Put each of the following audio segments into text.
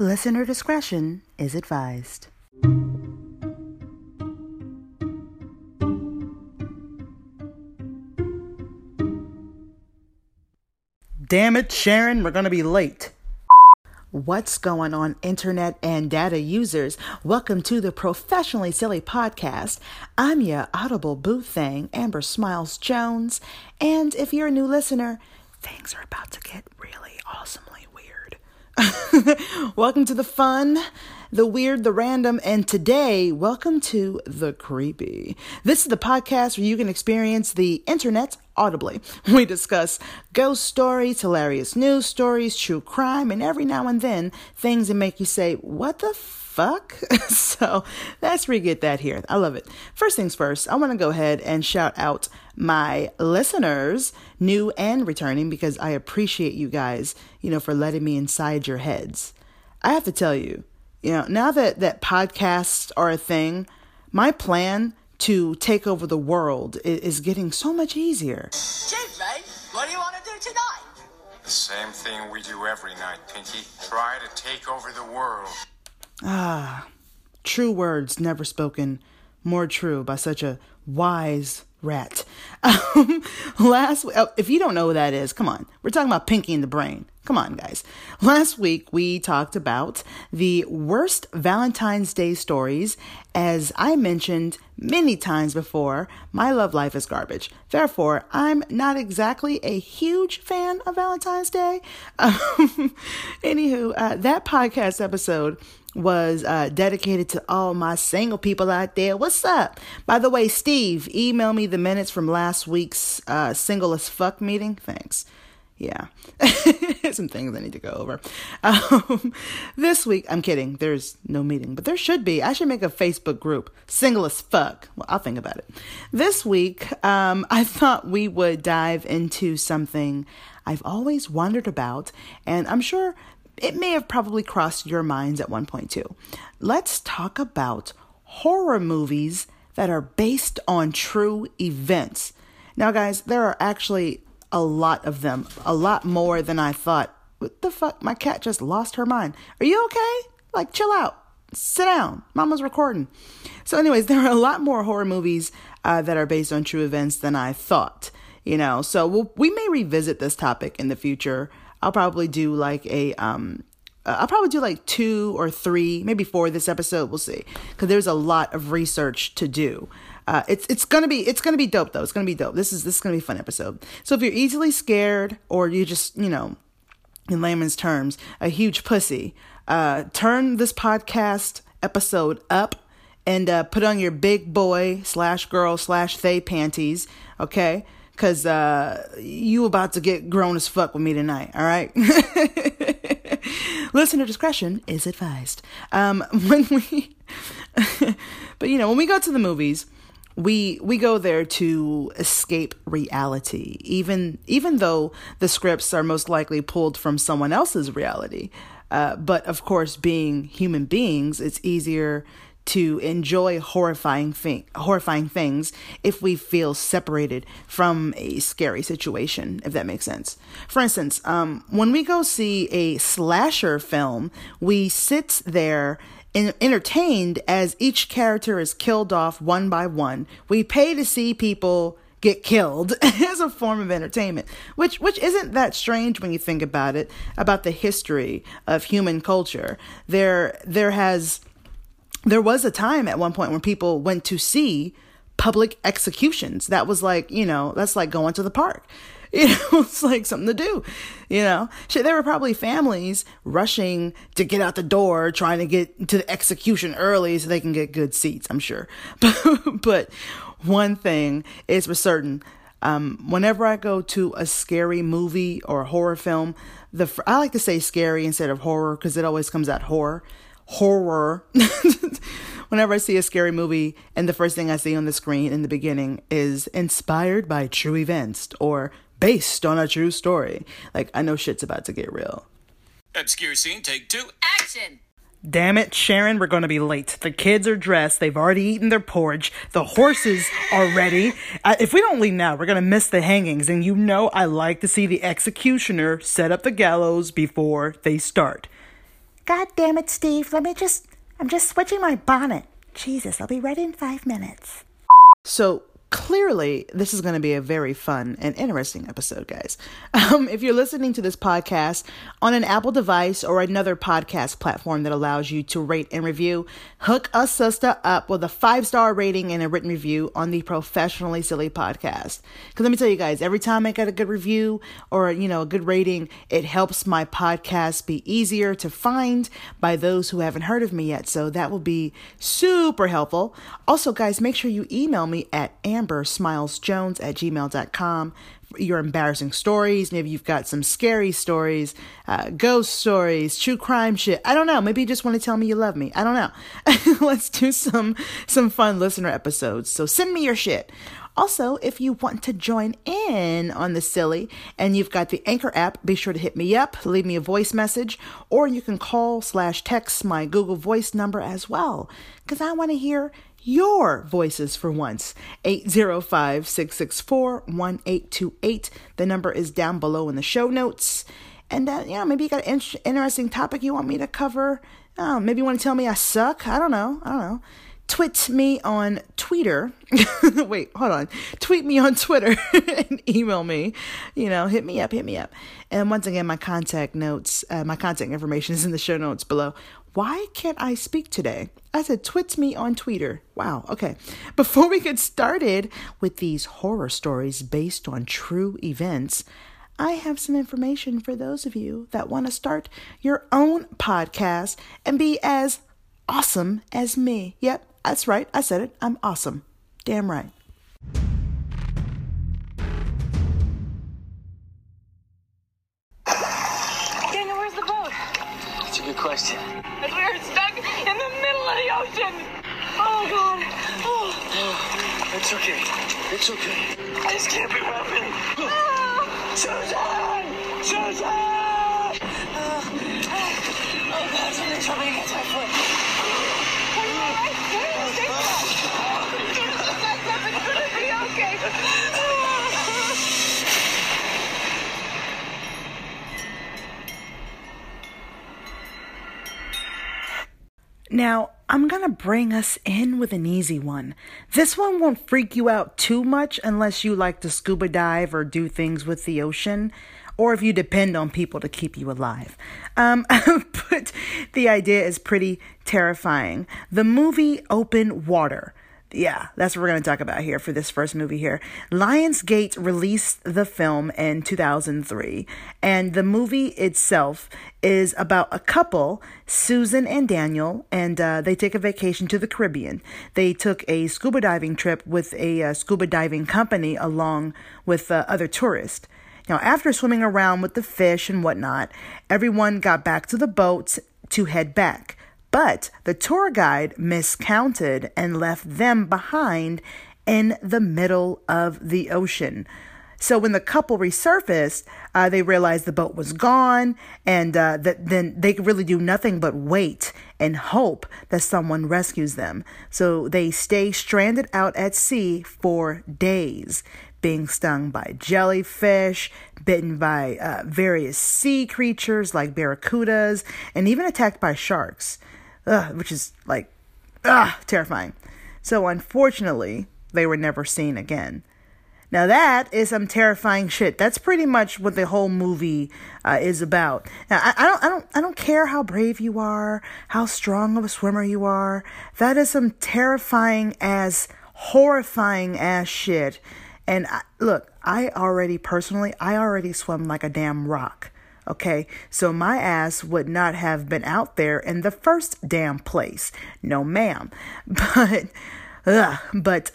Listener discretion is advised. Damn it, Sharon, we're gonna be late. What's going on, internet and data users? Welcome to the Professionally Silly Podcast. I'm your audible boo thing, Amber Smiles Jones. And if you're a new listener, things are about to get really awesomely weird. Welcome to the fun, the weird, the random, and today, welcome to the creepy. This is the podcast where you can experience the internet audibly. We discuss ghost stories, hilarious news stories, true crime, and every now and then, things that make you say, what the fuck? So that's where you get that here. I love it. First things first, I want to go ahead and shout out my listeners, new and returning, because I appreciate you guys, for letting me inside your heads. I have to tell you, now that podcasts are a thing, my plan to take over the world is getting so much easier. James, mate, what do you want to do tonight? The same thing we do every night, Pinky. Try to take over the world. Ah, true words never spoken, more true by such a wise rat. Last week, if you don't know who that is, come on. We're talking about Pinky and the Brain. Come on, guys. Last week, we talked about the worst Valentine's Day stories. As I mentioned many times before, my love life is garbage. Therefore, I'm not exactly a huge fan of Valentine's Day. Anywho, that podcast episode was dedicated to all my single people out there. What's up? By the way, Steve, email me the minutes from last week's single as fuck meeting. Thanks. Yeah. Some things I need to go over. This week, I'm kidding. There's no meeting, but there should be. I should make a Facebook group, single as fuck. Well, I'll think about it. This week, I thought we would dive into something I've always wondered about, and I'm sure it may have probably crossed your minds at one point too. Let's talk about horror movies that are based on true events. Now, guys, there are actually a lot of them, a lot more than I thought. What the fuck? My cat just lost her mind. Are you okay? Like, chill out. Sit down. Mama's recording. So anyways, there are a lot more horror movies that are based on true events than I thought, So we may revisit this topic in the future. I'll probably do like two or three, maybe four this episode. We'll see, because there's a lot of research to do. It's gonna be dope though. It's gonna be dope. This is gonna be a fun episode. So if you're easily scared or you just in layman's terms, a huge pussy, turn this podcast episode up and put on your big boy /girl/they panties, okay? Because you about to get grown as fuck with me tonight, all right? Listener discretion is advised. When we go to the movies, we go there to escape reality, even though the scripts are most likely pulled from someone else's reality. But of course, being human beings, it's easier to enjoy horrifying things if we feel separated from a scary situation, if that makes sense. For instance, when we go see a slasher film, we sit there entertained as each character is killed off one by one. We pay to see people get killed as a form of entertainment, which isn't that strange when you think about it, about the history of human culture. There was a time at one point when people went to see public executions. That was like, that's like going to the park. It's like something to do, Shit, there were probably families rushing to get out the door, trying to get to the execution early so they can get good seats, I'm sure. But one thing is for certain. Whenever I go to a scary movie or a horror film, I like to say scary instead of horror because it always comes out horror. Whenever I see a scary movie and the first thing I see on the screen in the beginning is inspired by true events or based on a true story, like I know shit's about to get real. Obscure scene, take 2, action! Damn it, Sharon, we're going to be late. The kids are dressed. They've already eaten their porridge. The horses are ready. If we don't leave now, we're going to miss the hangings. And I like to see the executioner set up the gallows before they start. God damn it, Steve. I'm just switching my bonnet. Jesus, I'll be ready in 5 minutes. So clearly, this is going to be a very fun and interesting episode, guys. If you're listening to this podcast on an Apple device or another podcast platform that allows you to rate and review, hook us sister up with a 5-star rating and a written review on the Professionally Silly Podcast. Because let me tell you guys, every time I get a good review or, you know, a good rating, it helps my podcast be easier to find by those who haven't heard of me yet. So that will be super helpful. Also, guys, make sure you email me at AmberSmilesJones@gmail.com. Your embarrassing stories. Maybe you've got some scary stories, ghost stories, true crime shit. I don't know. Maybe you just want to tell me you love me. I don't know. Let's do some fun listener episodes. So send me your shit. Also, if you want to join in on the silly and you've got the Anchor app, be sure to hit me up, leave me a voice message, or you can call/text my Google Voice number as well, because I want to hear your voices for once. 805-664-1828. The number is down below in the show notes. And yeah, maybe you got an interesting topic you want me to cover. Maybe you want to tell me I suck. I don't know. Tweet me on Twitter. Wait, hold on. Tweet me on Twitter and email me. You know, hit me up. And once again, my contact notes, my contact information is in the show notes below. Why can't I speak today? I said, tweet me on Twitter. Wow. Okay. Before we get started with these horror stories based on true events, I have some information for those of you that want to start your own podcast and be as awesome as me. Yep. That's right. I said it. I'm awesome. Damn right. Daniel, where's the boat? That's a good question. We're stuck in the middle of the ocean. Oh, God. Oh. It's okay. I just can't be rapping. Oh. Susan! Oh, God, something's rubbing against my foot. Now, I'm going to bring us in with an easy one. This one won't freak you out too much unless you like to scuba dive or do things with the ocean, or if you depend on people to keep you alive. But the idea is pretty terrifying. The movie Open Water. Yeah, that's what we're going to talk about here for this first movie here. Lionsgate released the film in 2003, and the movie itself is about a couple, Susan and Daniel, and they take a vacation to the Caribbean. They took a scuba diving trip with a scuba diving company along with other tourists. Now, after swimming around with the fish and whatnot, everyone got back to the boat to head back. But the tour guide miscounted and left them behind in the middle of the ocean. So when the couple resurfaced, they realized the boat was gone, and then they could really do nothing but wait and hope that someone rescues them. So they stay stranded out at sea for days, being stung by jellyfish, bitten by various sea creatures like barracudas, and even attacked by sharks. Which is like, terrifying. So unfortunately, they were never seen again. Now that is some terrifying shit. That's pretty much what the whole movie is about. Now I don't care how brave you are, how strong of a swimmer you are. That is some terrifying ass, horrifying ass shit. And look, I already swim like a damn rock. Okay, so my ass would not have been out there in the first damn place. No, ma'am. But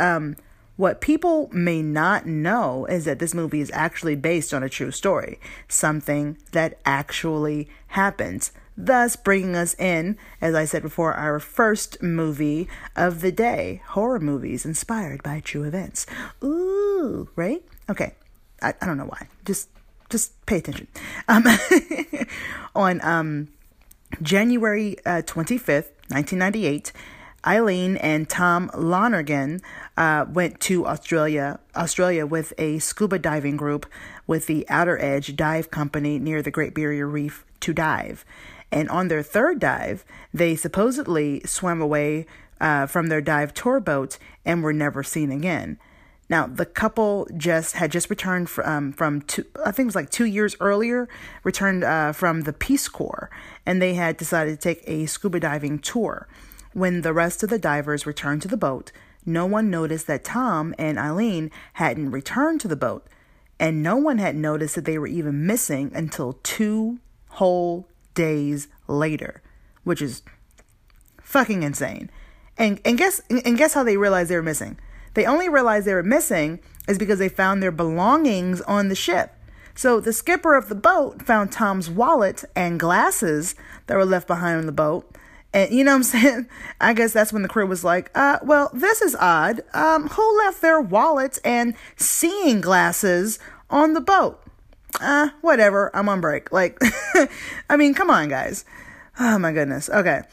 what people may not know is that this movie is actually based on a true story, something that actually happens. Thus bringing us in, as I said before, our first movie of the day, horror movies inspired by true events. Ooh, right? Okay, I don't know why. Just pay attention. On January 25th, 1998, Eileen and Tom Lonergan went to Australia with a scuba diving group with the Outer Edge Dive Company near the Great Barrier Reef to dive. And on their third dive, they supposedly swam away from their dive tour boat and were never seen again. Now, the couple had just returned from 2 years earlier, returned from the Peace Corps, and they had decided to take a scuba diving tour. When the rest of the divers returned to the boat, no one noticed that Tom and Eileen hadn't returned to the boat, and no one had noticed that they were even missing until 2 whole days later, which is fucking insane. And guess how they realized they were missing? They only realized they were missing is because they found their belongings on the ship. So the skipper of the boat found Tom's wallet and glasses that were left behind on the boat. And you know what I'm saying? I guess that's when the crew was like, well, this is odd. Who left their wallets and seeing glasses on the boat? Whatever. I'm on break. Like, I mean, come on, guys. Oh, my goodness. Okay.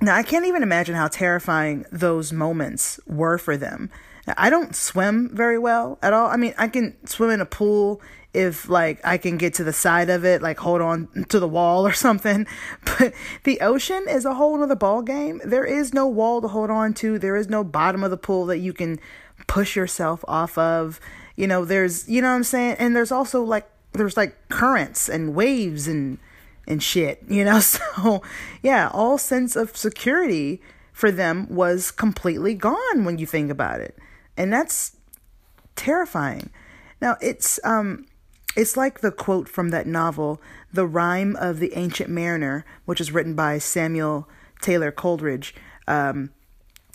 Now, I can't even imagine how terrifying those moments were for them. Now, I don't swim very well at all. I mean, I can swim in a pool if, like, I can get to the side of it, like, hold on to the wall or something. But the ocean is a whole other ball game. There is no wall to hold on to. There is no bottom of the pool that you can push yourself off of. You know, there's, you know what I'm saying? And there's also, like, currents and waves and shit, you know? So, yeah, all sense of security for them was completely gone when you think about it. And that's terrifying. Now, it's like the quote from that novel, The Rime of the Ancient Mariner, which is written by Samuel Taylor Coleridge. And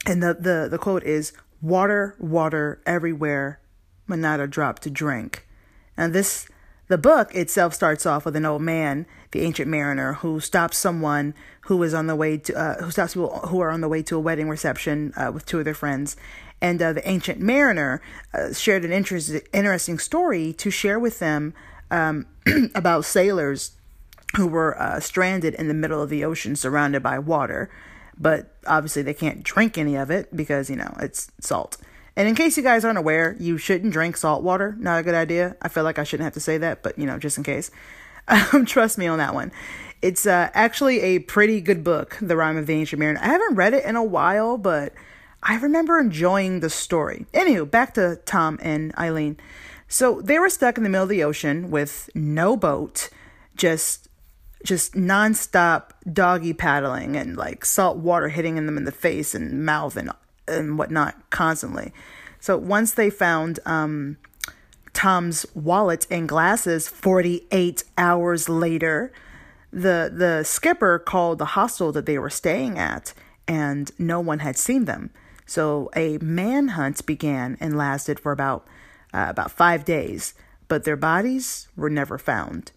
the quote is, "Water, water, everywhere, but not a drop to drink." And the book itself starts off with an old man, the ancient mariner, who stops someone who is on the way to who are on the way to a wedding reception with 2 of their friends, and the ancient mariner shared an interesting story to share with them about sailors who were stranded in the middle of the ocean, surrounded by water, but obviously they can't drink any of it because, you know, it's salt. And in case you guys aren't aware, you shouldn't drink salt water. Not a good idea. I feel like I shouldn't have to say that, but, you know, just in case. Trust me on that one. It's actually a pretty good book, The Rime of the Ancient Mariner. I haven't read it in a while, but I remember enjoying the story. Anywho, back to Tom and Eileen. So they were stuck in the middle of the ocean with no boat, just nonstop doggy paddling and, like, salt water hitting them in the face and mouth and whatnot constantly. So once they found Tom's wallet and glasses 48 hours later, the skipper called the hostel that they were staying at, and no one had seen them. So a manhunt began and lasted for about 5 days, but their bodies were never found.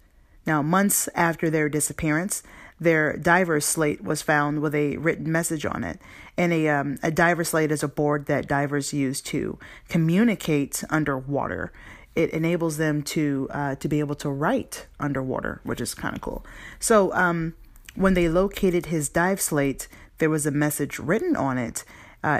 Now, months after their disappearance, their diver's slate was found with a written message on it. And a diver's slate is a board that divers use to communicate underwater. It enables them to be able to write underwater, which is kind of cool. So when they located his dive slate, there was a message written on it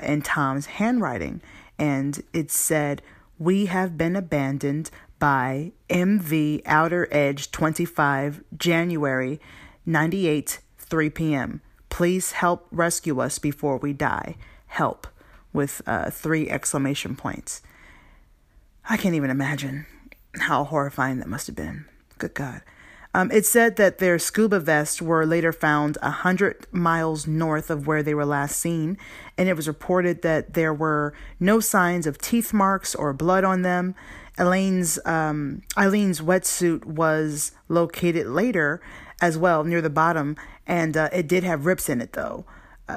in Tom's handwriting. And it said, "We have been abandoned by MV Outer Edge 25, January 98, 3 p.m. Please help rescue us before we die. Help," with 3 exclamation points. I can't even imagine how horrifying that must have been. Good God. It said that their scuba vests were later found 100 miles north of where they were last seen, and it was reported that there were no signs of teeth marks or blood on them. Eileen's wetsuit was located later as well near the bottom, and it did have rips in it, though.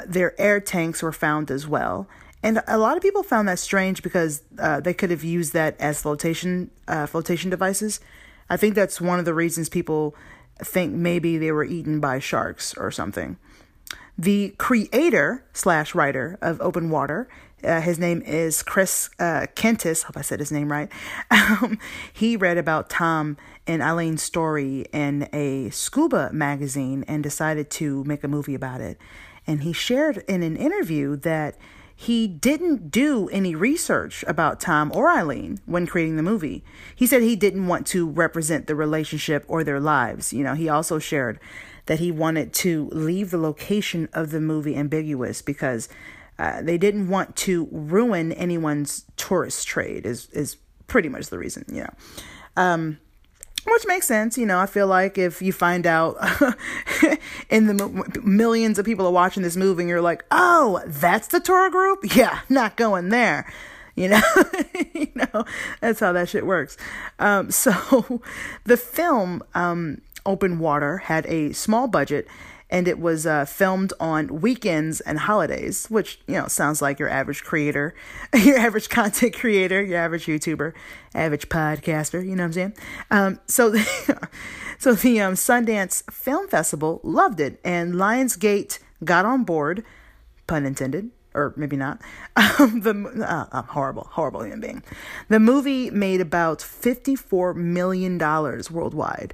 Their air tanks were found as well. And a lot of people found that strange because they could have used that as flotation devices. I think that's one of the reasons people think maybe they were eaten by sharks or something. The creator/writer of Open Water, his name is Chris Kentis. Hope I said his name right. He read about Tom and Eileen's story in a scuba magazine and decided to make a movie about it. And he shared in an interview that he didn't do any research about Tom or Eileen when creating the movie. He said he didn't want to represent the relationship or their lives. You know, he also shared that he wanted to leave the location of the movie ambiguous because they didn't want to ruin anyone's tourist trade is pretty much the reason, you know. Which makes sense. You know, I feel like if you find out in the millions of people are watching this movie and you're like, oh, that's the tour group? Yeah, not going there. You know, you know, that's how that shit works. So the film Open Water had a small budget and it was filmed on weekends and holidays, which, you know, sounds like your average creator, your average content creator, your average YouTuber, average podcaster, you know what I'm saying? So the Sundance Film Festival loved it and Lionsgate got on board, pun intended. Or maybe not. I'm horrible human being. The movie made about $54 million worldwide.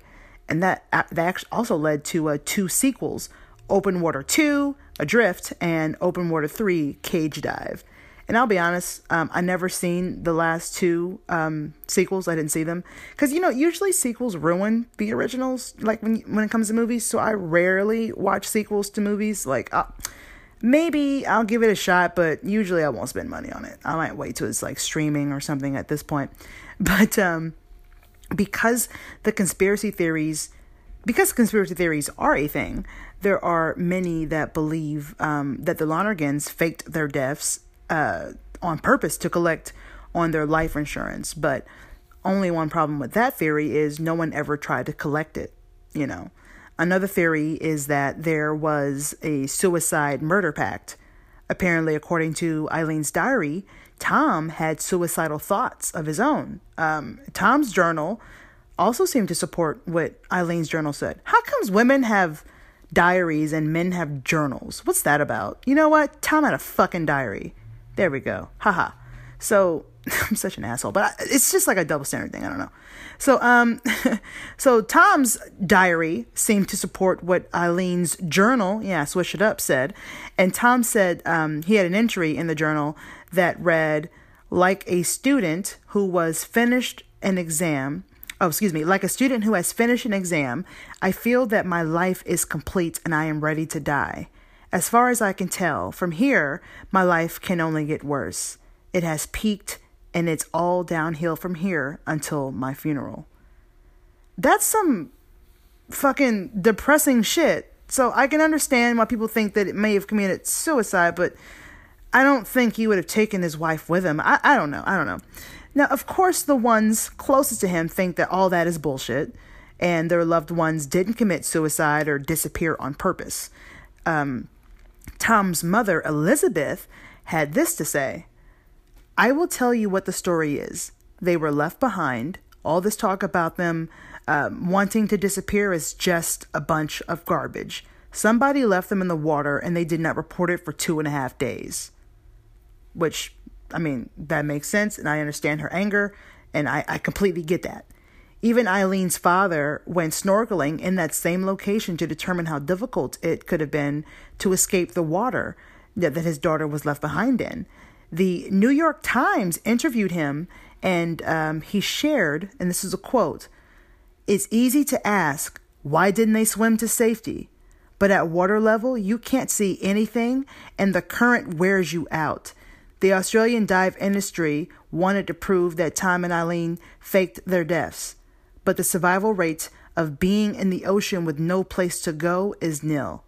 And that also led to two sequels, Open Water 2, Adrift, and Open Water 3, Cage Dive. And I'll be honest, I never seen the last two sequels. I didn't see them. Because, you know, usually sequels ruin the originals, like when it comes to movies. So I rarely watch sequels to movies. Like, maybe I'll give it a shot, but usually I won't spend money on it. I might wait till it's like streaming or something at this point. But because conspiracy theories are a thing, there are many that believe that the Lonergans faked their deaths on purpose to collect on their life insurance. But only one problem with that theory is no one ever tried to collect it, you know. Another theory is that there was a suicide murder pact. Apparently, according to Eileen's diary, Tom had suicidal thoughts of his own. Tom's journal also seemed to support what Eileen's journal said. How comes women have diaries and men have journals? What's that about? You know what? Tom had a fucking diary. There we go. Haha. So I'm such an asshole, but it's just like a double standard thing. I don't know. So Tom's diary seemed to support what Eileen's journal, yeah, switch it up, said. And Tom said he had an entry in the journal that read, like a student who has finished an exam, I feel that my life is complete and I am ready to die. As far as I can tell, from here, my life can only get worse. It has peaked. And it's all downhill from here until my funeral. That's some fucking depressing shit. So I can understand why people think that it may have committed suicide, but I don't think he would have taken his wife with him. I don't know. Now, of course, the ones closest to him think that all that is bullshit and their loved ones didn't commit suicide or disappear on purpose. Tom's mother, Elizabeth, had this to say. I will tell you what the story is. They were left behind. All this talk about them wanting to disappear is just a bunch of garbage. Somebody left them in the water and they did not report it for 2.5 days. Which, I mean, that makes sense. And I understand her anger. And I completely get that. Even Eileen's father went snorkeling in that same location to determine how difficult it could have been to escape the water that his daughter was left behind in. The New York Times interviewed him and he shared, and this is a quote, it's easy to ask, why didn't they swim to safety? But at water level, you can't see anything and the current wears you out. The Australian dive industry wanted to prove that Tom and Eileen faked their deaths, but the survival rate of being in the ocean with no place to go is nil.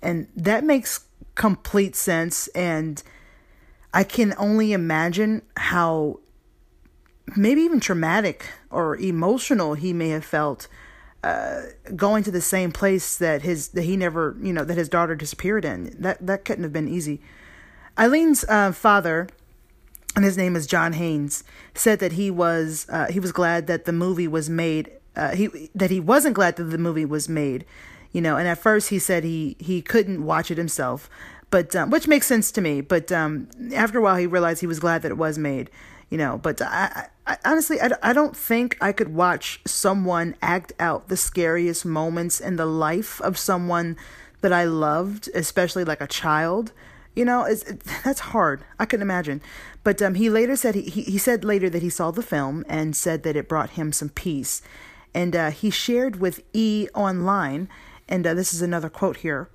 And that makes complete sense, and I can only imagine how maybe even traumatic or emotional he may have felt going to the same place that his daughter disappeared in. That couldn't have been easy. Eileen's father, and his name is John Haynes, said that he was glad that the movie was made. He wasn't glad that the movie was made, you know. And at first he said he couldn't watch it himself. But which makes sense to me. But after a while, he realized he was glad that it was made, you know. But I honestly don't think I could watch someone act out the scariest moments in the life of someone that I loved, especially like a child. You know, that's hard. I couldn't imagine. But he later said he said later that he saw the film and said that it brought him some peace. And he shared with E! Online and this is another quote here.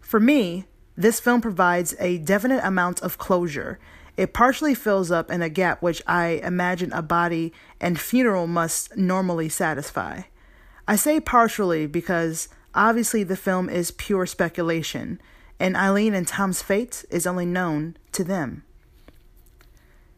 For me, this film provides a definite amount of closure. It partially fills up in a gap which I imagine a body and funeral must normally satisfy. I say partially because obviously the film is pure speculation, and Eileen and Tom's fate is only known to them.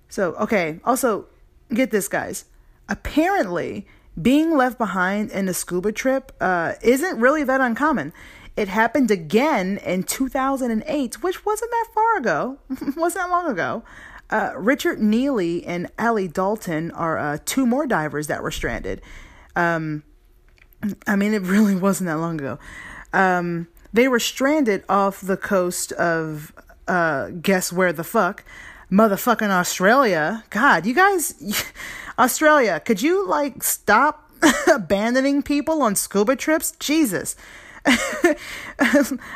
So, okay, also, get this, guys. Apparently, being left behind in a scuba trip isn't really that uncommon. It happened again in 2008, which wasn't that far ago. Wasn't that long ago. Richard Neely and Allie Dalton are two more divers that were stranded. I mean, it really wasn't that long ago. They were stranded off the coast of, guess where the fuck, motherfucking Australia. God, you guys, Australia, could you, like, stop abandoning people on scuba trips? Jesus.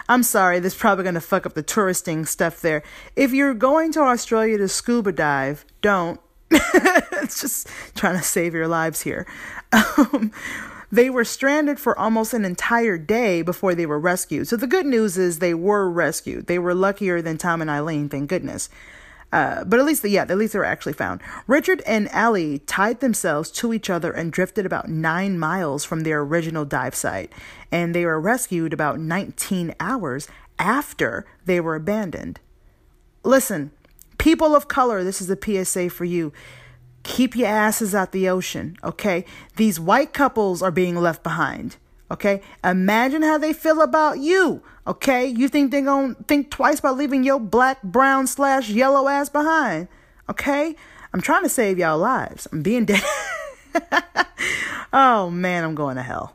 I'm sorry, this is probably going to fuck up the touristing stuff there. If you're going to Australia to scuba dive, don't. It's just trying to save your lives here. They were stranded for almost an entire day before they were rescued. So the good news is they were rescued. They were luckier than Tom and Eileen, thank goodness. But at least, at least they were actually found. Richard and Allie tied themselves to each other and drifted about 9 miles from their original dive site. And they were rescued about 19 hours after they were abandoned. Listen, people of color, this is a PSA for you. Keep your asses out the ocean, okay? These white couples are being left behind, okay? Imagine how they feel about you, okay? You think they're going to think twice about leaving your black, brown, / yellow ass behind, okay? I'm trying to save y'all lives. I'm being dead. Oh, man, I'm going to hell.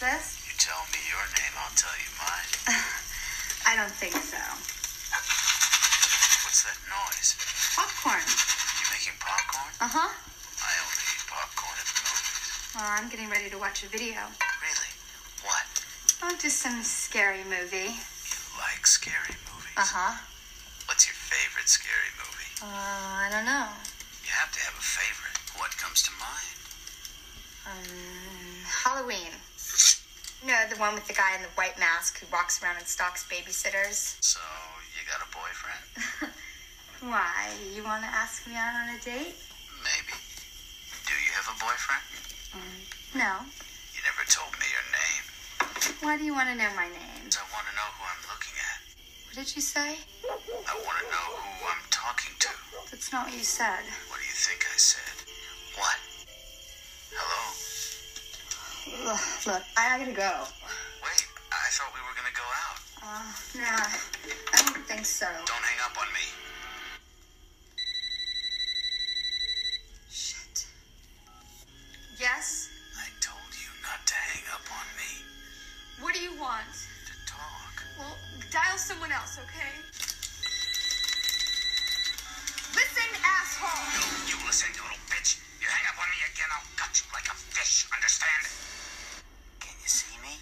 This? You tell me your name, I'll tell you mine. I don't think so. What's that noise? Popcorn. You making popcorn? Uh-huh. I only eat popcorn at the movies. Well, I'm getting ready to watch a video. Really? What? Oh, just some scary movie. You like scary movies? Uh-huh. What's your favorite scary movie? I don't know. You have to have a favorite. What comes to mind? Halloween. No, the one with the guy in the white mask who walks around and stalks babysitters. So, you got a boyfriend? Why? You want to ask me out on a date? Maybe. Do you have a boyfriend? No. You never told me your name. Why do you want to know my name? I want to know who I'm looking at. What did you say? I want to know who I'm talking to. That's not what you said. What do you think I said? What? Hello? Look, I gotta go. Wait, I thought we were gonna go out. Nah, I don't think so. Don't hang up on me. Shit. Yes? I told you not to hang up on me. What do you want? To talk. Well, dial someone else, okay? Listen, asshole! No, you listen, you little bitch. You hang up on me again, I'll cut you like a fish, understand? Can you see me?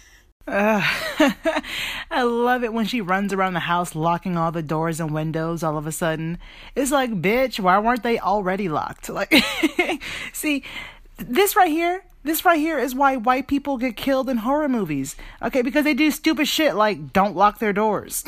I love it when she runs around the house locking all the doors and windows all of a sudden. It's like, bitch, why weren't they already locked? Like, see, this right here is why white people get killed in horror movies. Okay, because they do stupid shit like don't lock their doors.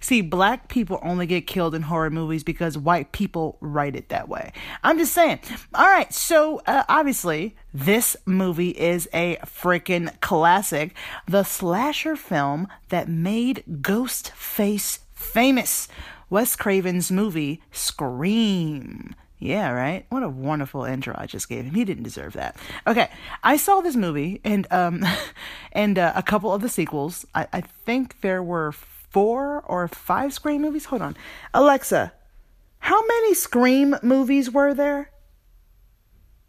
See, black people only get killed in horror movies because white people write it that way. I'm just saying. All right, so obviously this movie is a freaking classic. The slasher film that made Ghostface famous. Wes Craven's movie, Scream. Yeah, right? What a wonderful intro I just gave him. He didn't deserve that. Okay, I saw this movie and a couple of the sequels. I think there were 4 or 5 Scream movies. Hold on. Alexa, how many Scream movies were there?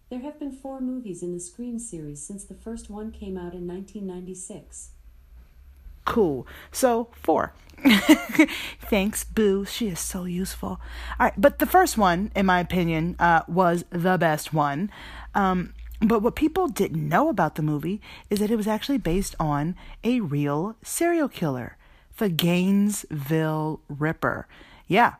There have been 4 movies in the Scream series since the first one came out in 1996. Cool. So 4. Thanks, Boo. She is so useful. All right. But the first one, in my opinion, was the best one. But what people didn't know about the movie is that it was actually based on a real serial killer, the Gainesville Ripper. Yeah,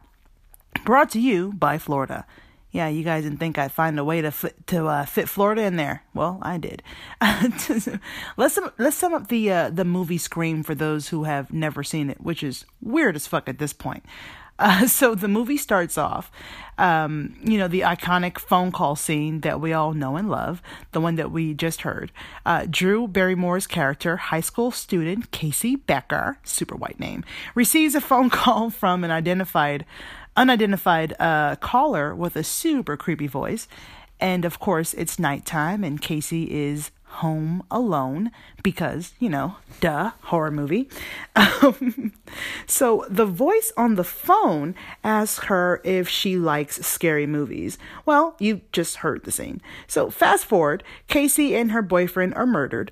brought to you by Florida. Yeah, you guys didn't think I'd find a way to fit Florida in there. Well, I did. Let's sum up the movie Scream for those who have never seen it, which is weird as fuck at this point. So the movie starts off, the iconic phone call scene that we all know and love, the one that we just heard. Drew Barrymore's character, high school student Casey Becker, super white name, receives a phone call from an unidentified caller with a super creepy voice. And of course, it's nighttime and Casey is home alone because, horror movie. So the voice on the phone asks her if she likes scary movies. Well, you just heard the scene. So fast forward, Casey and her boyfriend are murdered.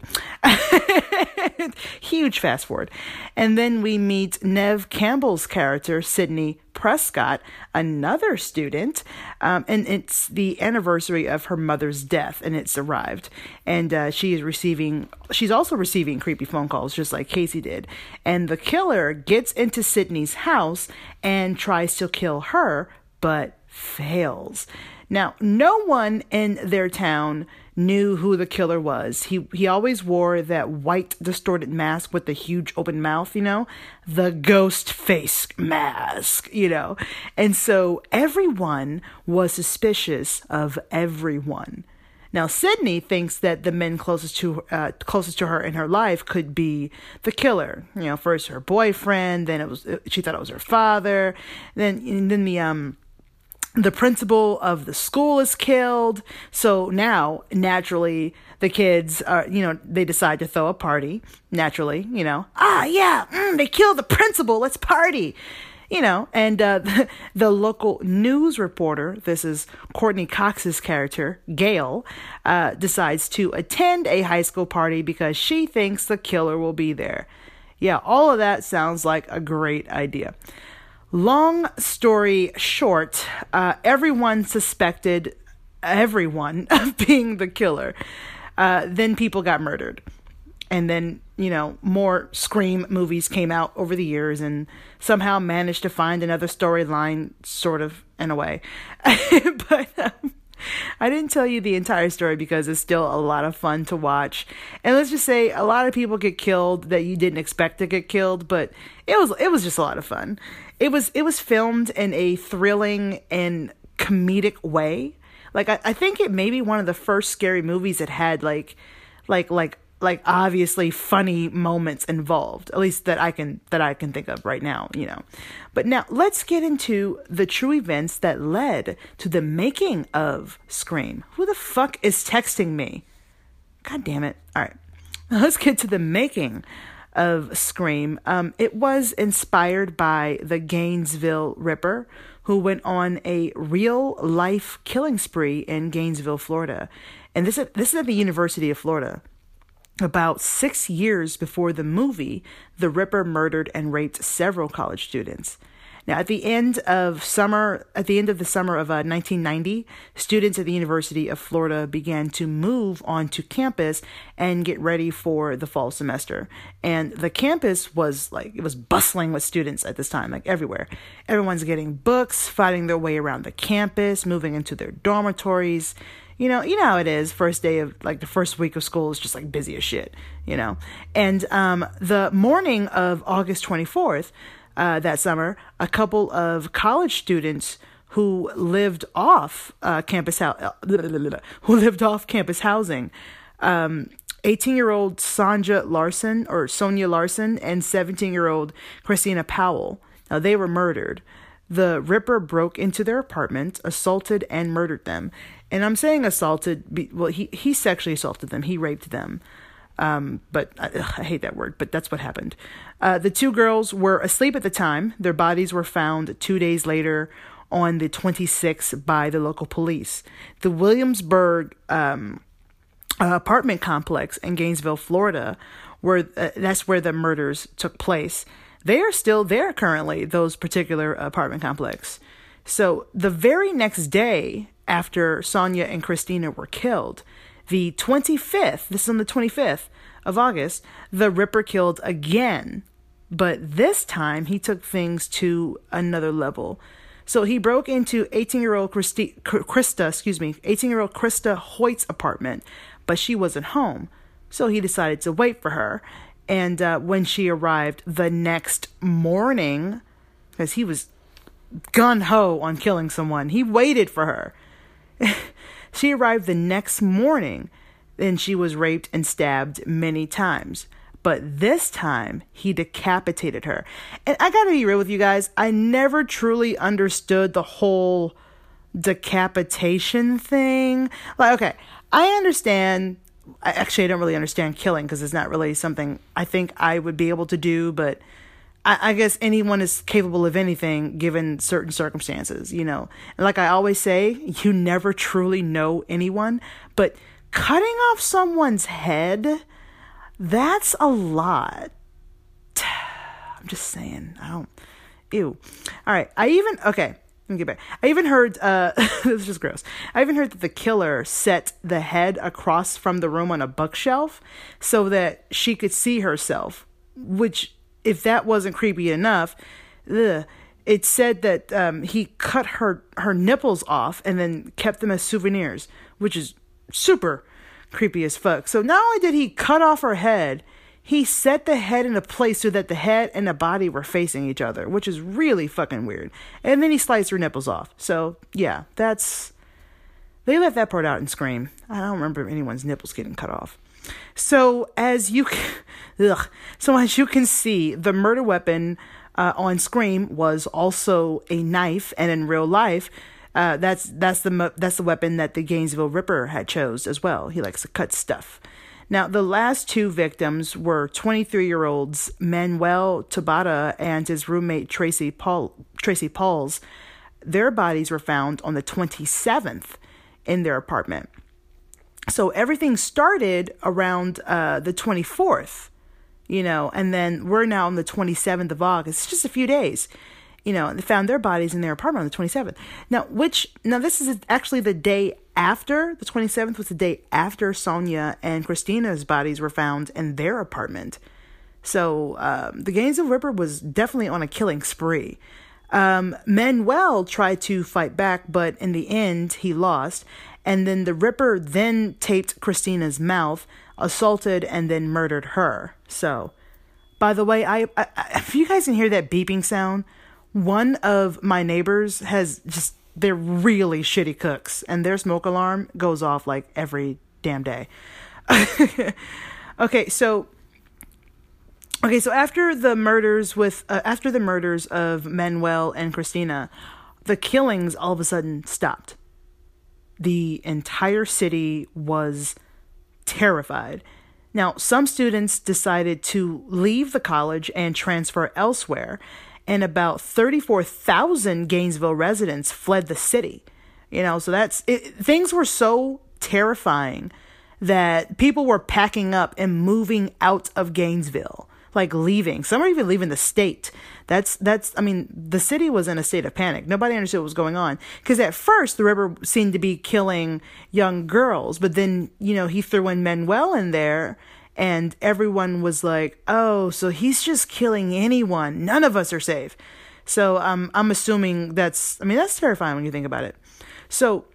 Huge fast forward. And then we meet Nev Campbell's character, Sydney Prescott, another student, and it's the anniversary of her mother's death, and it's arrived, and she's also receiving creepy phone calls just like Casey did, and the killer gets into Sydney's house and tries to kill her but fails. Now, no one in their town knew who the killer was. He always wore that white distorted mask with the huge open mouth, the Ghostface mask, And so everyone was suspicious of everyone. Now, Sydney thinks that the men closest to her in her life could be the killer. First her boyfriend, then she thought it was her father, then the principal of the school is killed. So now, naturally, the kids are, they decide to throw a party. Naturally, they killed the principal. Let's party. And the local news reporter, this is Courtney Cox's character, Gail, decides to attend a high school party because she thinks the killer will be there. Yeah, all of that sounds like a great idea. Long story short, everyone suspected everyone of being the killer. Then people got murdered. And then, more Scream movies came out over the years and somehow managed to find another storyline, sort of, in a way. But I didn't tell you the entire story because it's still a lot of fun to watch. And let's just say a lot of people get killed that you didn't expect to get killed, but it was just a lot of fun. It was filmed in a thrilling and comedic way. Like I think it may be one of the first scary movies that had like obviously funny moments involved, at least that I can think of right now, But now let's get into the true events that led to the making of Scream. Who the fuck is texting me? God damn it. All right. Let's get to the making of Scream. It was inspired by the Gainesville Ripper, who went on a real life killing spree in Gainesville, Florida. And this is at the University of Florida. About 6 years before the movie, the Ripper murdered and raped several college students. Now, at the end of the summer of 1990, students at the University of Florida began to move onto campus and get ready for the fall semester. And the campus was it was bustling with students at this time, everywhere. Everyone's getting books, fighting their way around the campus, moving into their dormitories. You know how it is. First day of the first week of school is just busy as shit, And the morning of August 24th that summer, a couple of college students who lived off campus housing, 18-year-old Sonja Larson and 17-year-old Christina Powell. Now they were murdered. The Ripper broke into their apartment, assaulted and murdered them. And I'm saying assaulted, well, he sexually assaulted them. He raped them. But I hate that word, but that's what happened. The two girls were asleep at the time. Their bodies were found 2 days later on the 26th by the local police. The Williamsburg apartment complex in Gainesville, Florida, that's where the murders took place. They are still there currently, those particular apartment complex. So the very next day after Sonja and Christina were killed, the 25th, this is on the 25th of August, the Ripper killed again. But this time, he took things to another level. So he broke into 18-year-old Krista Hoyt's apartment, but she wasn't home. So he decided to wait for her. And when she arrived the next morning, because he was gung-ho on killing someone, he waited for her. She arrived the next morning, and she was raped and stabbed many times. But this time, he decapitated her. And I gotta be real with you guys, I never truly understood the whole decapitation thing. Like, okay, I understand. Actually, I don't really understand killing because it's not really something I think I would be able to do. But I guess anyone is capable of anything given certain circumstances, you know. And like I always say, you never truly know anyone. But cutting off someone's head, that's a lot. I'm just saying. I don't. Ew. All right. Let me get back. I even heard, this is just gross. I even heard that the killer set the head across from the room on a bookshelf so that she could see herself, which, if that wasn't creepy enough, it said that he cut her nipples off and then kept them as souvenirs, which is super creepy as fuck. So not only did he cut off her head, he set the head in a place so that the head and the body were facing each other, which is really fucking weird. And then he sliced her nipples off. So, yeah, they left that part out in Scream. I don't remember anyone's nipples getting cut off. So, as you can see, the murder weapon on Scream was also a knife, and in real life, that's the weapon that the Gainesville Ripper had chose as well. He likes to cut stuff. Now, the last two victims were 23-year-olds Manuel Tabata and his roommate Tracy Pauls. Their bodies were found on the 27th in their apartment. So everything started around the 24th, you know, and then we're now on the 27th of August. It's just a few days, you know, and they found their bodies in their apartment on the 27th. Now this is actually the day after, the 27th was the day after Sonja and Christina's bodies were found in their apartment. So the Gainesville Ripper was definitely on a killing spree. Manuel tried to fight back, but in the end, he lost. And then the Ripper then taped Christina's mouth, assaulted, and then murdered her. So, by the way, if you guys can hear that beeping sound, one of my neighbors has just... they're really shitty cooks, and their smoke alarm goes off like every damn day. Okay, so after the murders of Manuel and Christina, the killings all of a sudden stopped. The entire city was terrified. Now, some students decided to leave the college and transfer elsewhere. And about 34,000 Gainesville residents fled the city. You know, so that's it. Things were so terrifying that people were packing up and moving out of Gainesville, like leaving. Some are even leaving the state. The city was in a state of panic. Nobody understood what was going on. Because at first, the Ripper seemed to be killing young girls. But then, you know, he threw in Manuel in there. And everyone was like, oh, so he's just killing anyone. None of us are safe. So I'm assuming that's terrifying when you think about it. So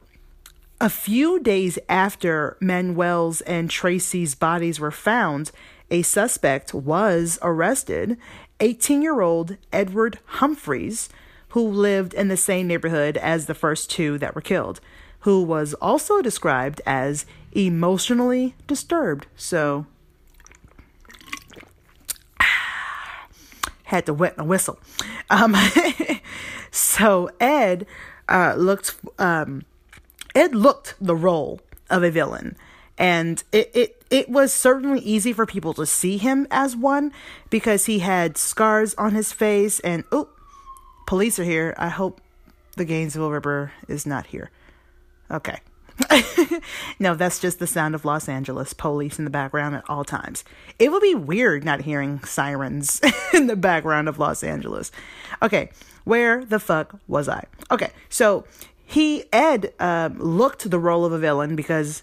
a few days after Manuel's and Tracy's bodies were found, a suspect was arrested, 18-year-old Edward Humphreys, who lived in the same neighborhood as the first two that were killed, who was also described as emotionally disturbed. So... had to wet my whistle. So Ed looked the role of a villain, and it was certainly easy for people to see him as one because he had scars on his face. And police are here. I hope the Gainesville Ripper is not here. Okay. No, that's just the sound of Los Angeles police in the background at all times. It would be weird not hearing sirens in the background of Los Angeles. Okay, where the fuck was I? Okay, so Ed looked the role of a villain because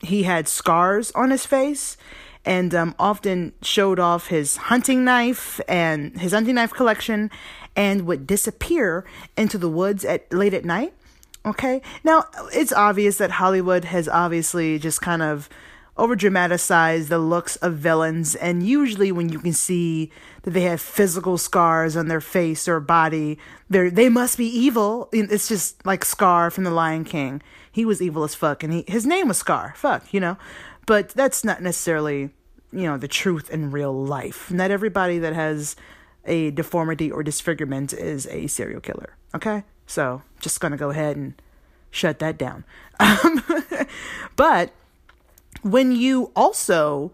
he had scars on his face and often showed off his hunting knife and his hunting knife collection and would disappear into the woods at late at night. Okay, now it's obvious that Hollywood has obviously just kind of overdramaticized the looks of villains, and usually when you can see that they have physical scars on their face or body, they must be evil. It's just like Scar from The Lion King. He was evil as fuck, and his name was Scar. Fuck, you know? But that's not necessarily, you know, the truth in real life. Not everybody that has a deformity or disfigurement is a serial killer, okay? So, just gonna go ahead and shut that down. But when you also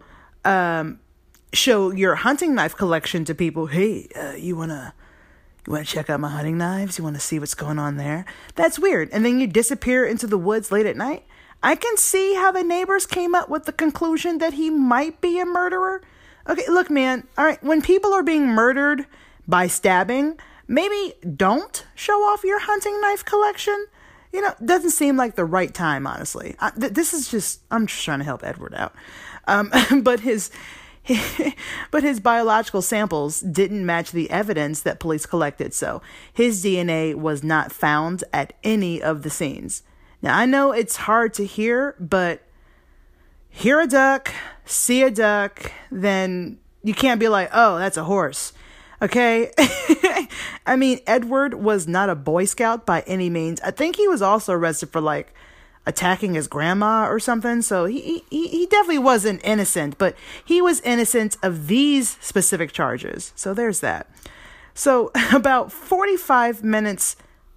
show your hunting knife collection to people, hey, you wanna check out my hunting knives? You wanna see what's going on there? That's weird. And then you disappear into the woods late at night. I can see how the neighbors came up with the conclusion that he might be a murderer. Okay, look, man. All right, when people are being murdered by stabbing, maybe don't show off your hunting knife collection. You know, doesn't seem like the right time, honestly. I'm just trying to help Edward out. But his biological samples didn't match the evidence that police collected, so his DNA was not found at any of the scenes. Now, I know it's hard to hear, but hear a duck, see a duck, then you can't be like, oh, that's a horse. Okay? I mean, Edward was not a Boy Scout by any means. I think he was also arrested for, like, attacking his grandma or something. So he definitely wasn't innocent, but he was innocent of these specific charges. So there's that. So about 45 minutes...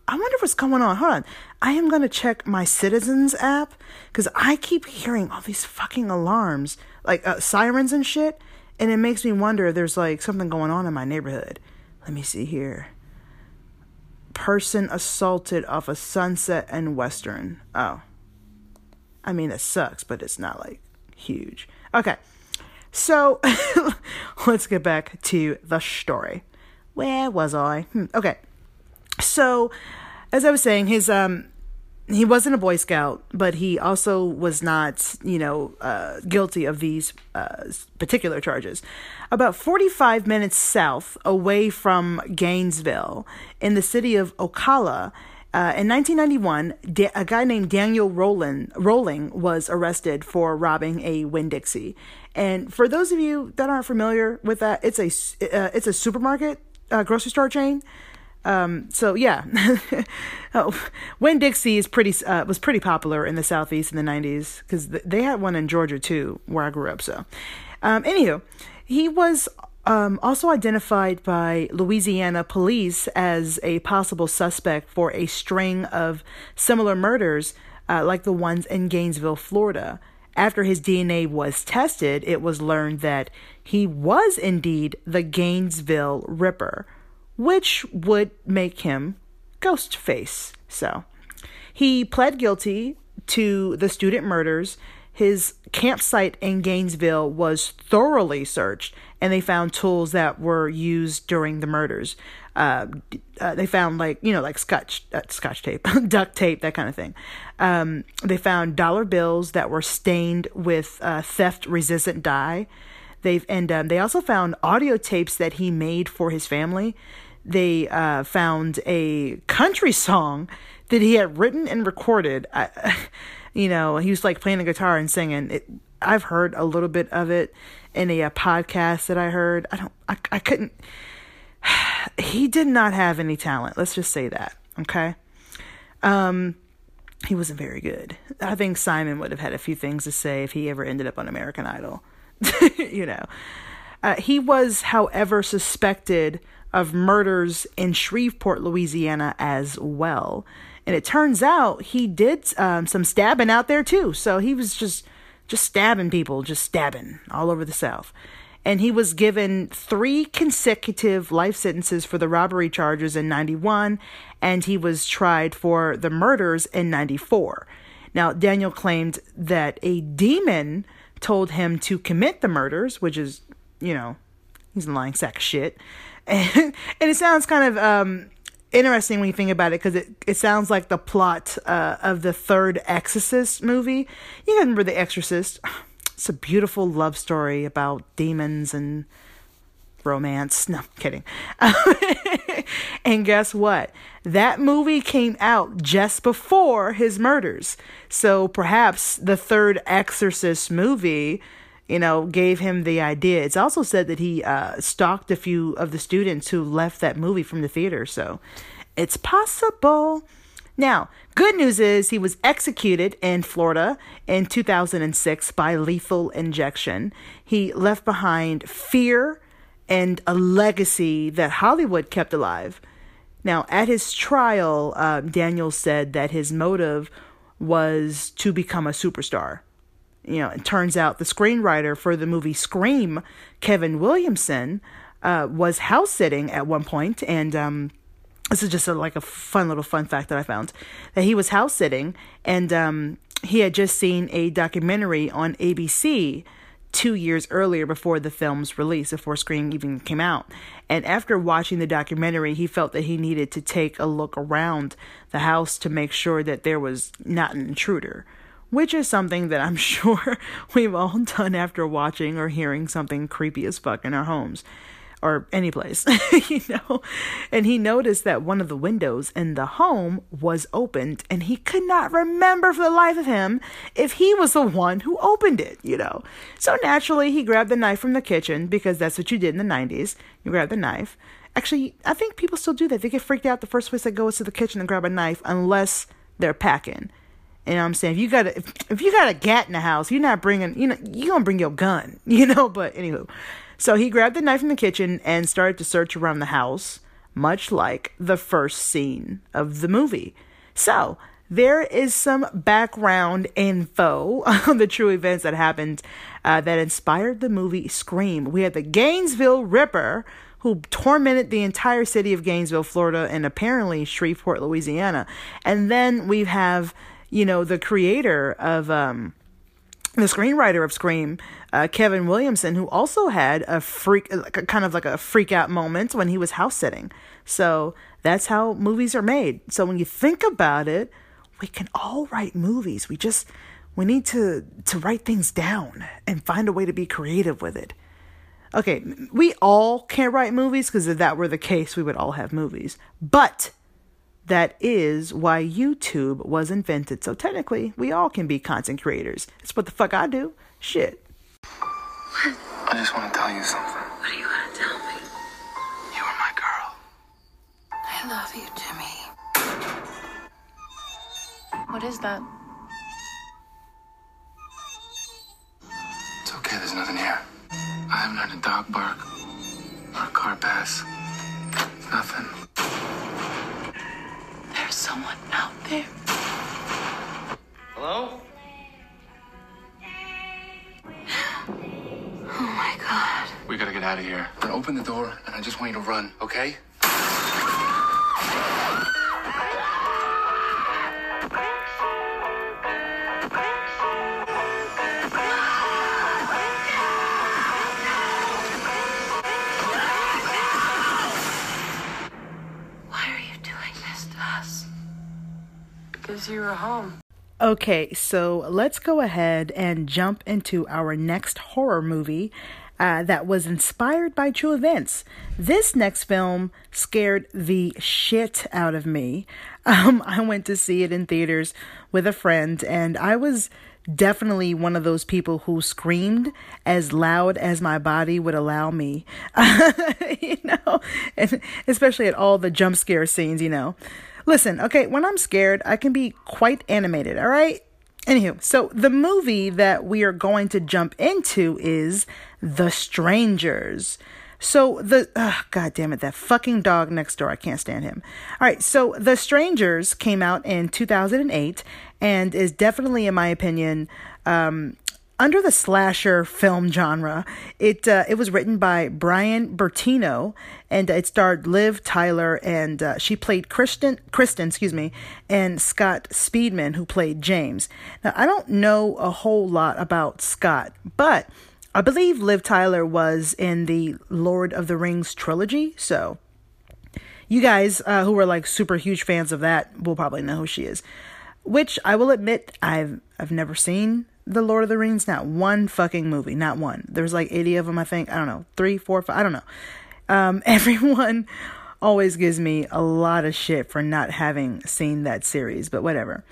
I wonder what's going on. Hold on. I am going to check my Citizens app because I keep hearing all these fucking alarms, like sirens and shit. And it makes me wonder if there's like something going on in my neighborhood. Let me see here. Person assaulted off of Sunset and Western. Oh. I mean, it sucks, but it's not like huge. Okay. So let's get back to the story. Where was I? Okay. So, as I was saying, his he wasn't a Boy Scout, but he also was not, you know, guilty of these particular charges. About 45 minutes south, away from Gainesville, in the city of Ocala, in 1991, a guy named Daniel Rowling was arrested for robbing a Winn-Dixie. And for those of you that aren't familiar with that, it's a supermarket, grocery store chain. So yeah, Winn-Dixie was pretty popular in the Southeast in the 90s because they had one in Georgia too, where I grew up. So, anywho, he was, also identified by Louisiana police as a possible suspect for a string of similar murders, like the ones in Gainesville, Florida. After his DNA was tested, it was learned that he was indeed the Gainesville Ripper, which would make him Ghostface. So he pled guilty to the student murders. His campsite in Gainesville was thoroughly searched, and they found tools that were used during the murders. They found like scotch tape, duct tape, that kind of thing. They found dollar bills that were stained with theft-resistant dye. They also found audio tapes that he made for his family. They found a country song that he had written and recorded. He was like playing the guitar and singing. I've heard a little bit of it in a podcast that I heard. I couldn't. He did not have any talent. Let's just say that. Okay. He wasn't very good. I think Simon would have had a few things to say if he ever ended up on American Idol. He was, however, suspected of murders in Shreveport, Louisiana as well. And it turns out he did some stabbing out there too. So he was just stabbing people, just stabbing all over the South. And he was given 3 consecutive life sentences for the robbery charges in 91. And he was tried for the murders in 94. Now, Daniel claimed that a demon told him to commit the murders, which is, he's a lying sack of shit. And it sounds kind of interesting when you think about it, because it sounds like the plot of the third Exorcist movie. You remember The Exorcist? It's a beautiful love story about demons and romance. No, I'm kidding. And guess what? That movie came out just before his murders. So perhaps the third Exorcist movie, you know, gave him the idea. It's also said that he stalked a few of the students who left that movie from the theater. So it's possible. Now, good news is he was executed in Florida in 2006 by lethal injection. He left behind fear and a legacy that Hollywood kept alive. Now, at his trial, Daniel said that his motive was to become a superstar. You know, it turns out the screenwriter for the movie Scream, Kevin Williamson, was house-sitting at one point, and this is just a fun little fun fact that I found, that he was house-sitting, and he had just seen a documentary on ABC 2 years earlier before the film's release, before Scream even came out. And after watching the documentary, he felt that he needed to take a look around the house to make sure that there was not an intruder, which is something that I'm sure we've all done after watching or hearing something creepy as fuck in our homes or any place, you know. And he noticed that one of the windows in the home was opened, and he could not remember for the life of him if he was the one who opened it, you know. So naturally, he grabbed the knife from the kitchen, because that's what you did in the 90s. You grab the knife. Actually, I think people still do that. They get freaked out. The first place they go is to the kitchen and grab a knife unless they're packing. You know what I'm saying? If you got a gat in the house, you're not bringing, you know, you're going to bring your gun, you know, but anywho. So he grabbed the knife from the kitchen and started to search around the house, much like the first scene of the movie. So there is some background info on the true events that happened that inspired the movie Scream. We had the Gainesville Ripper, who tormented the entire city of Gainesville, Florida, and apparently Shreveport, Louisiana. And then we have, you know, the creator of, the screenwriter of Scream, Kevin Williamson, who also had a freak out moment when he was house sitting. So that's how movies are made. So when you think about it, we can all write movies. We need to write things down and find a way to be creative with it. Okay, we all can't write movies, because if that were the case, we would all have movies. But that is why YouTube was invented. So technically, we all can be content creators. That's what the fuck I do. Shit. What? I just want to tell you something. What do you want to tell me? You are my girl. I love you, Jimmy. What is that? It's okay, there's nothing here. I haven't heard a dog bark or a car pass. Nothing. There's someone out there. Hello? Oh my God. We gotta get out of here. Then open the door, and I just want you to run, okay? You were home. Okay, so let's go ahead and jump into our next horror movie that was inspired by true events. This next film scared the shit out of me. I went to see it in theaters with a friend, and I was definitely one of those people who screamed as loud as my body would allow me, you know, and especially at all the jump scare scenes, you know. Listen, okay, when I'm scared, I can be quite animated, all right? Anywho, so the movie that we are going to jump into is The Strangers. So God damn it, that fucking dog next door, I can't stand him. All right, so The Strangers came out in 2008 and is definitely, in my opinion, under the slasher film genre. It was written by Brian Bertino, and it starred Liv Tyler, and she played Kristen, and Scott Speedman, who played James. Now, I don't know a whole lot about Scott, but I believe Liv Tyler was in the Lord of the Rings trilogy, so You guys who are like super huge fans of that will probably know who she is, which I will admit I've never seen The Lord of the Rings, not one fucking movie, not one. There's like 80 of them, I think. I don't know, 3, 4, 5, I don't know. Everyone always gives me a lot of shit for not having seen that series, but whatever.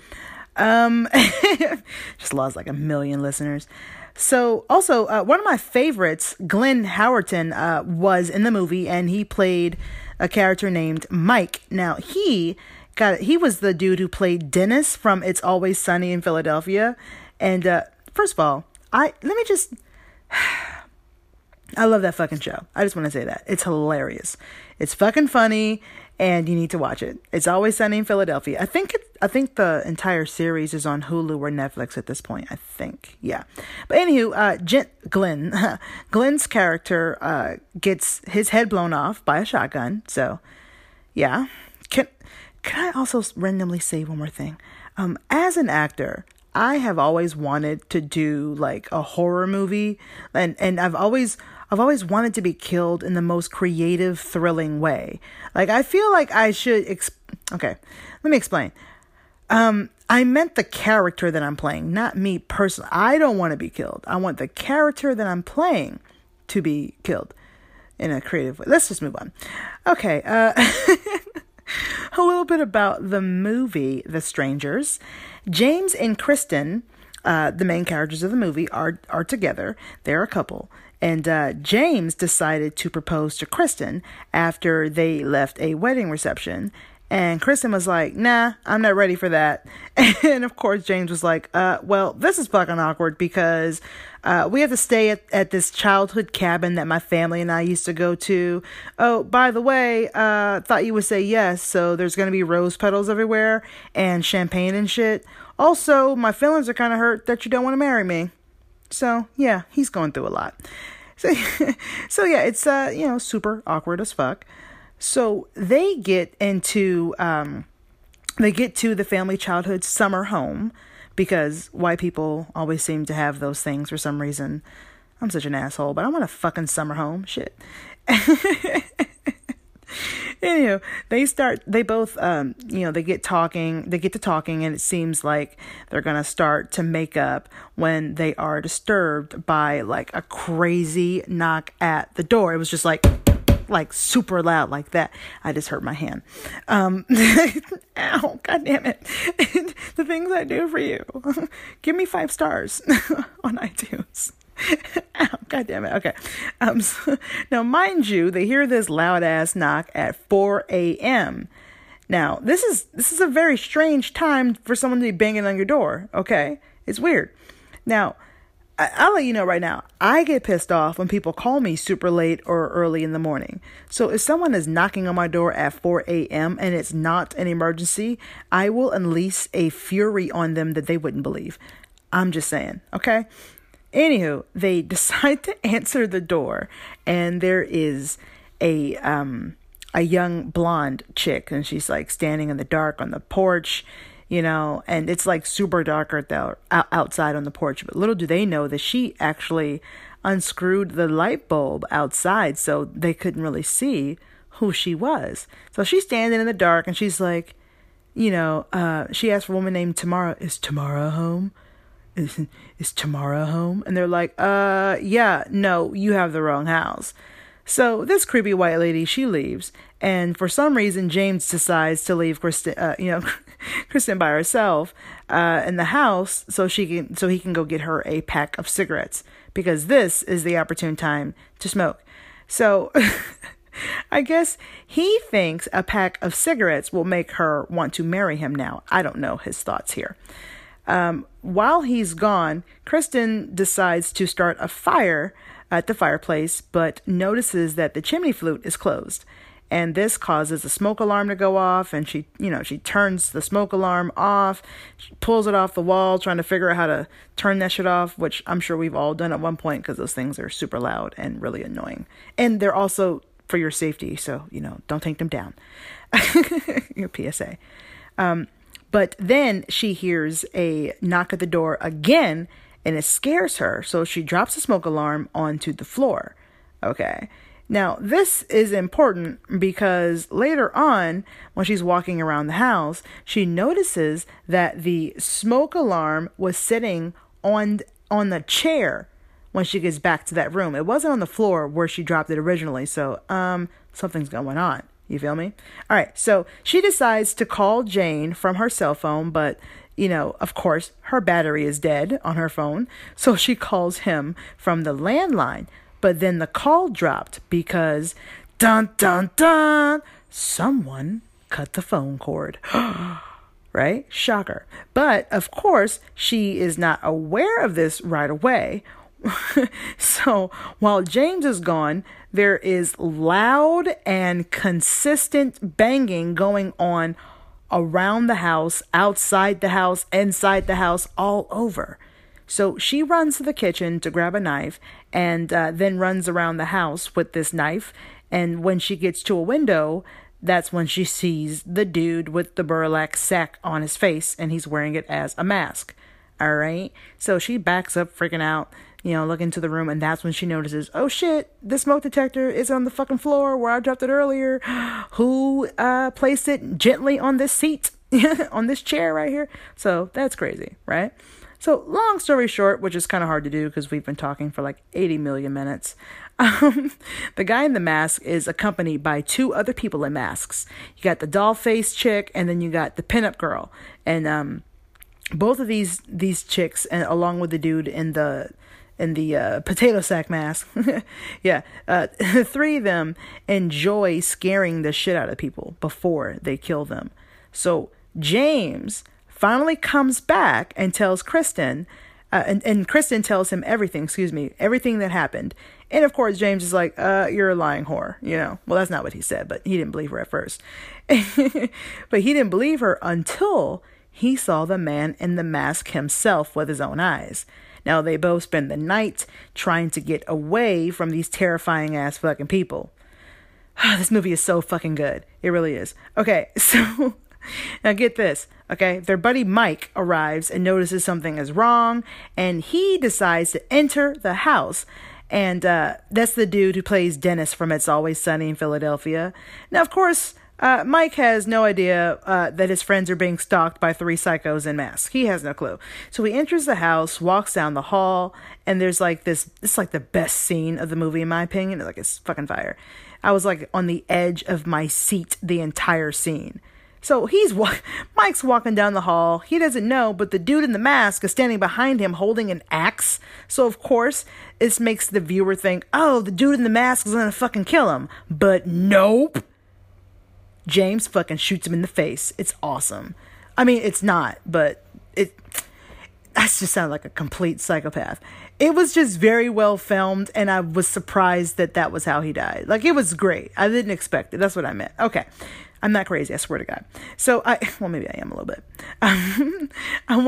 Just lost like a million listeners. So also, one of my favorites, Glenn Howerton, was in the movie, and he played a character named Mike. Now he was the dude who played Dennis from It's Always Sunny in Philadelphia. And, first of all, I love that fucking show. I just want to say that. It's hilarious. It's fucking funny, and you need to watch it. It's Always Sunny in Philadelphia. I think the entire series is on Hulu or Netflix at this point, I think. Yeah. But anywho, Glenn's character gets his head blown off by a shotgun. So, yeah. Can I also randomly say one more thing? As an actor, I have always wanted to do like a horror movie, and I've always wanted to be killed in the most creative, thrilling way. Like, I feel like I should okay, let me explain. I meant the character that I'm playing, not me personally. I don't want to be killed. I want the character that I'm playing to be killed in a creative way. Let's just move on. Okay. A little bit about the movie The Strangers. James and Kristen, the main characters of the movie, are together. They're a couple. And James decided to propose to Kristen after they left a wedding reception. And Kristen was like, nah, I'm not ready for that. And of course, James was like, well, this is fucking awkward because we have to stay at this childhood cabin that my family and I used to go to. Oh, by the way, thought you would say yes. So there's going to be rose petals everywhere and champagne and shit. Also, my feelings are kind of hurt that you don't want to marry me. So, yeah, he's going through a lot. So yeah, it's, super awkward as fuck. So they get into, they get to the family childhood summer home because white people always seem to have those things for some reason. I'm such an asshole, but I want a fucking summer home. Shit. Anywho, they get to talking and it seems like they're going to start to make up when they are disturbed by like a crazy knock at the door. It was just like super loud like that. I just hurt my hand. Ow, God damn it. The things I do for you. Give me 5 stars on iTunes. Ow, God damn it. Okay. Now, mind you, they hear this loud ass knock at 4 a.m. Now, this is a very strange time for someone to be banging on your door. Okay. It's weird. Now, I'll let you know right now, I get pissed off when people call me super late or early in the morning. So if someone is knocking on my door at 4 a.m. and it's not an emergency, I will unleash a fury on them that they wouldn't believe. I'm just saying, okay? Anywho, they decide to answer the door, and there is a young blonde chick, and she's like standing in the dark on the porch. You know, and it's like super dark outside on the porch. But little do they know that she actually unscrewed the light bulb outside, so they couldn't really see who she was. So she's standing in the dark, and she's like, she asked for a woman named Tamara. Is Tamara home? Is Tamara home? And they're like, yeah, no, you have the wrong house. So this creepy white lady, she leaves. And for some reason, James decides to leave Kristen by herself in the house so he can go get her a pack of cigarettes because this is the opportune time to smoke. So I guess he thinks a pack of cigarettes will make her want to marry him now. I don't know his thoughts here. While he's gone, Kristen decides to start a fire at the fireplace, but notices that the chimney flute is closed. And this causes the smoke alarm to go off. And she turns the smoke alarm off. She pulls it off the wall, trying to figure out how to turn that shit off, which I'm sure we've all done at one point because those things are super loud and really annoying. And they're also for your safety. So, don't take them down. Your PSA. But then she hears a knock at the door again and it scares her. So she drops the smoke alarm onto the floor. Okay. Now, this is important because later on, when she's walking around the house, she notices that the smoke alarm was sitting on the chair when she gets back to that room. It wasn't on the floor where she dropped it originally, so something's going on. You feel me? All right, so she decides to call Jane from her cell phone, but, you know, of course, her battery is dead on her phone, so she calls him from the landline. But then the call dropped because, dun, dun, dun, someone cut the phone cord. Right? Shocker. But, of course, she is not aware of this right away. So, while James is gone, there is loud and consistent banging going on around the house, outside the house, inside the house, all over. So she runs to the kitchen to grab a knife and then runs around the house with this knife. And when she gets to a window, that's when she sees the dude with the burlap sack on his face, and he's wearing it as a mask. All right. So she backs up, freaking out, you know, looking to the room. And that's when she notices, oh, shit, the smoke detector is on the fucking floor where I dropped it earlier. Who placed it gently on this seat, on this chair right here? So that's crazy, right? So long story short, which is kind of hard to do because we've been talking for like 80 million minutes. The guy in the mask is accompanied by two other people in masks. You got the doll face chick, and then you got the pinup girl. And both of these chicks, and along with the dude in the potato sack mask, three of them enjoy scaring the shit out of people before they kill them. So James finally comes back and tells Kristen, and Kristen tells him everything that happened. And of course, James is like, you're a lying whore, you know. Well, that's not what he said, but he didn't believe her at first. But he didn't believe her until he saw the man in the mask himself with his own eyes. Now, they both spend the night trying to get away from these terrifying ass fucking people. This movie is so fucking good. It really is. Okay, so... Now get this, okay? Their buddy Mike arrives and notices something is wrong, and he decides to enter the house. And that's the dude who plays Dennis from It's Always Sunny in Philadelphia. Now, of course, Mike has no idea that his friends are being stalked by three psychos in masks. He has no clue. So he enters the house, walks down the hall, and there's like this is like the best scene of the movie, in my opinion. Like, it's fucking fire. I was like on the edge of my seat the entire scene. So Mike's walking down the hall. He doesn't know, but the dude in the mask is standing behind him holding an axe. So, of course, this makes the viewer think, oh, the dude in the mask is going to fucking kill him. But nope. James fucking shoots him in the face. It's awesome. I mean, it's not, but I just sound like a complete psychopath. It was just very well filmed, and I was surprised that was how he died. Like, it was great. I didn't expect it. That's what I meant. Okay. I'm not crazy, I swear to God. So maybe I am a little bit. I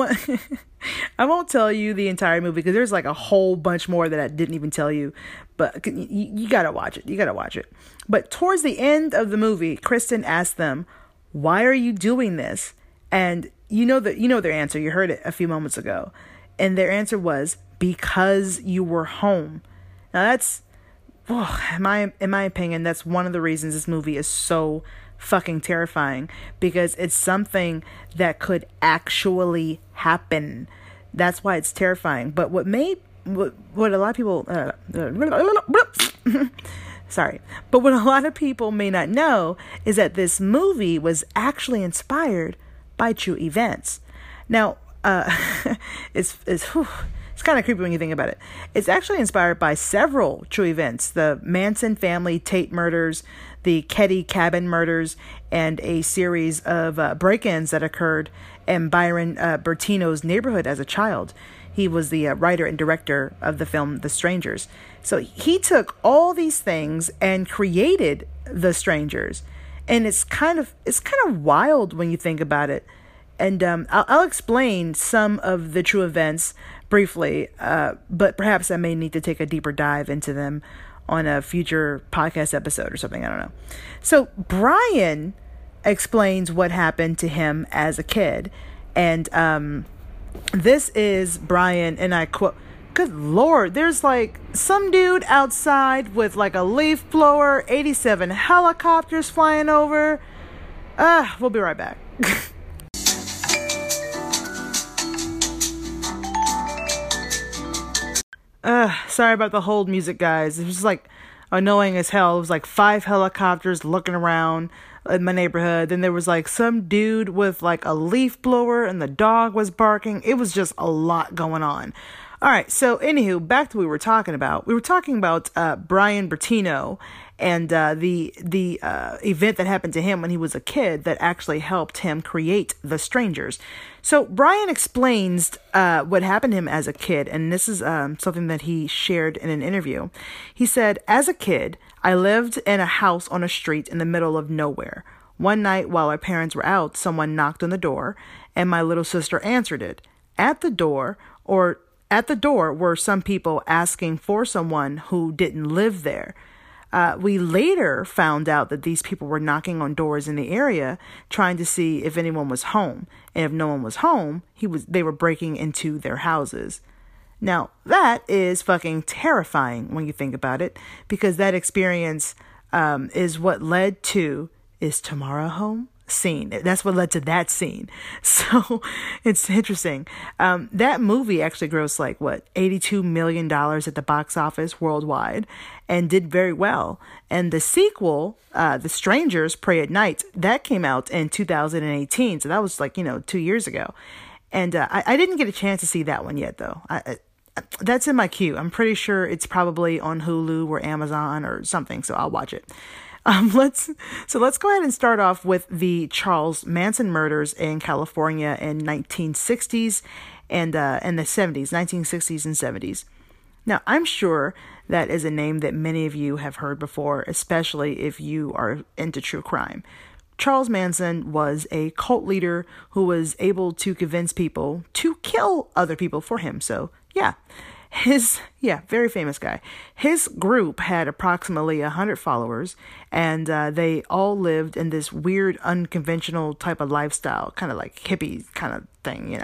won't tell you the entire movie because there's like a whole bunch more that I didn't even tell you, but you gotta watch it. You gotta watch it. But towards the end of the movie, Kristen asks them, "Why are you doing this?" And you know their answer. You heard it a few moments ago, and their answer was, "Because you were home." Now that's, in my opinion, that's one of the reasons this movie is so fucking terrifying, because it's something that could actually happen. That's why it's terrifying. But what a lot of people may not know is that this movie was actually inspired by true events. Now, it's kind of creepy when you think about it. It's actually inspired by several true events: the Manson family Tate murders, the Ketty cabin murders, and a series of break-ins that occurred in Brian Bertino's neighborhood as a child. He was the writer and director of the film The Strangers. So he took all these things and created The Strangers. And it's kind of wild when you think about it. And I'll explain some of the true events briefly, but perhaps I may need to take a deeper dive into them on a future podcast episode or something. I don't know. So Brian explains what happened to him as a kid. And this is Brian, and I quote, Good Lord, there's like some dude outside with like a leaf blower, 87 helicopters flying over. We'll be right back. Sorry about the hold music, guys. It was just like annoying as hell. It was like 5 helicopters looking around in my neighborhood. Then there was like some dude with like a leaf blower and the dog was barking. It was just a lot going on. All right, so anywho, back to what we were talking about. We were talking about Brian Bertino and the event that happened to him when he was a kid that actually helped him create The Strangers. So Brian explains what happened to him as a kid, and this is something that he shared in an interview. He said, "As a kid, I lived in a house on a street in the middle of nowhere. One night while our parents were out, someone knocked on the door, and my little sister answered it. At the door were some people asking for someone who didn't live there. We later found out that these people were knocking on doors in the area, trying to see if anyone was home. And if no one was home, they were breaking into their houses." Now, that is fucking terrifying when you think about it, because that experience is what led to "Is Tomorrow Home?" scene. That's what led to that scene. So it's interesting. That movie actually grossed like $82 million at the box office worldwide and did very well. And the sequel, The Strangers Pray at Night, that came out in 2018. So that was 2 years ago. And I didn't get a chance to see that one yet though. That's in my queue. I'm pretty sure it's probably on Hulu or Amazon or something. So I'll watch it. Let's go ahead and start off with the Charles Manson murders in California in 1960s and the 70s, 1960s and 70s. Now, I'm sure that is a name that many of you have heard before, especially if you are into true crime. Charles Manson was a cult leader who was able to convince people to kill other people for him. So, yeah. Very famous guy. His group had approximately 100 followers, and they all lived in this weird, unconventional type of lifestyle, kind of like hippie kind of thing,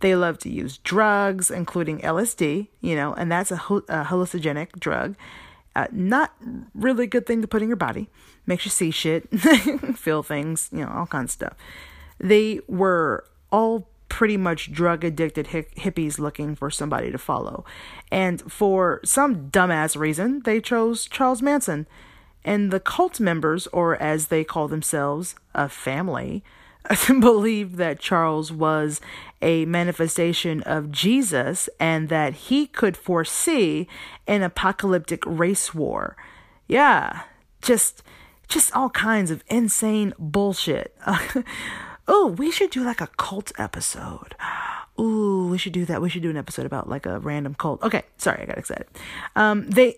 They loved to use drugs, including LSD, and that's a hallucinogenic drug. Not really a good thing to put in your body. Makes you see shit, feel things, all kinds of stuff. They were all pretty much drug-addicted hippies looking for somebody to follow. And for some dumbass reason, they chose Charles Manson. And the cult members, or as they call themselves, a family, believed that Charles was a manifestation of Jesus and that he could foresee an apocalyptic race war. Yeah, just all kinds of insane bullshit. Oh, we should do like a cult episode. Ooh, we should do that. We should do an episode about like a random cult. Okay, sorry, I got excited. They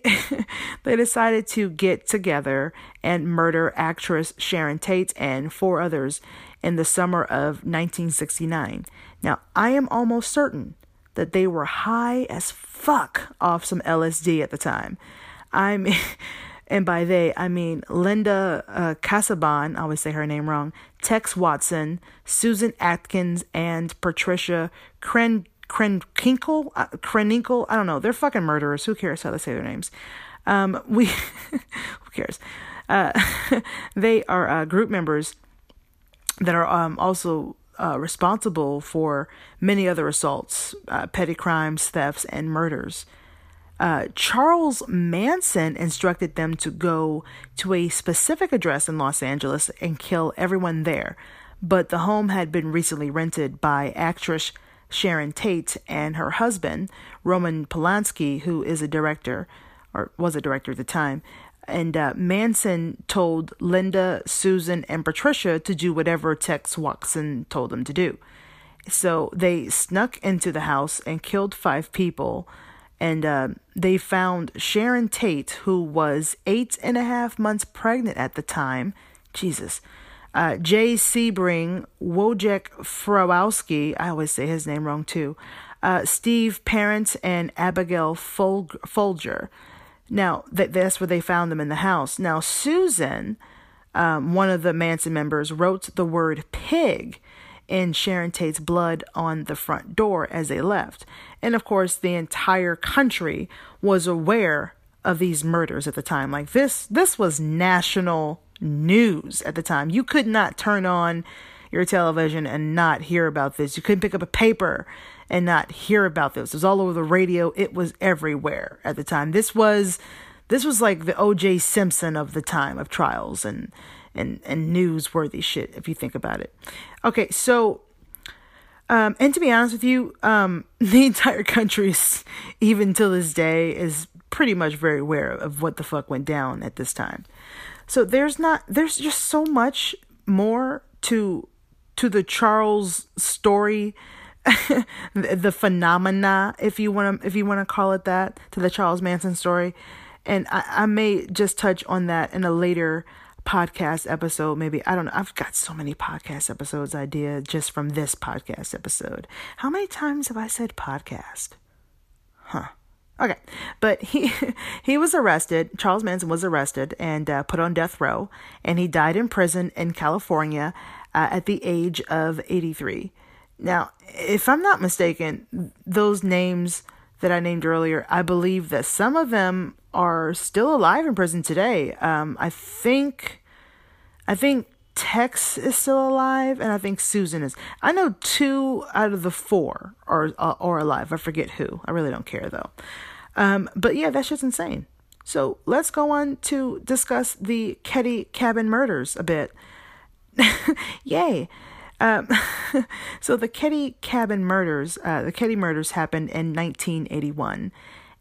decided to get together and murder actress Sharon Tate and 4 others in the summer of 1969. Now, I am almost certain that they were high as fuck off some LSD at the time. And by they, I mean Linda Casaubon, I always say her name wrong, Tex Watson, Susan Atkins, and Patricia Krenninkle. I don't know. They're fucking murderers. Who cares how they say their names? Who cares? They are group members that are also responsible for many other assaults, petty crimes, thefts, and murders. Charles Manson instructed them to go to a specific address in Los Angeles and kill everyone there, but the home had been recently rented by actress Sharon Tate and her husband, Roman Polanski, who is a director, or was a director at the time, and Manson told Linda, Susan, and Patricia to do whatever Tex Watson told them to do. So they snuck into the house and killed 5 people, and they found Sharon Tate, who was 8.5 months pregnant at the time. Jesus. Jay Sebring, Wojciech Frowowski, I always say his name wrong too, Steve Parent, and Abigail Folger. Now, that's where they found them, in the house. Now, Susan, one of the Manson members, wrote the word pig in Sharon Tate's blood on the front door as they left. And of course, the entire country was aware of these murders at the time. Like this was national news at the time. You could not turn on your television and not hear about this. You couldn't pick up a paper and not hear about this. It was all over the radio. It was everywhere at the time. This was like the O.J. Simpson of the time, of trials and newsworthy shit, if you think about it. Okay, so, and to be honest with you, the entire country, even till this day, is pretty much very aware of what the fuck went down at this time. So there's just so much more to the Charles story, the phenomena, if you want to call it that, to the Charles Manson story. And I may just touch on that in a later podcast episode. Maybe, I don't know. I've got so many podcast episodes idea just from this podcast episode. How many times have I said podcast? Huh. Okay. But he was arrested. Charles Manson was arrested and put on death row. And he died in prison in California at the age of 83. Now, if I'm not mistaken, those names that I named earlier, I believe that some of them are still alive in prison today. I think Tex is still alive, and I think Susan is. I know 2 out of the 4 are alive. I forget who. I really don't care though. But yeah, that shit's insane. So let's go on to discuss the Keddie Cabin murders a bit. Yay. So the Keddie Cabin murders, happened in 1981,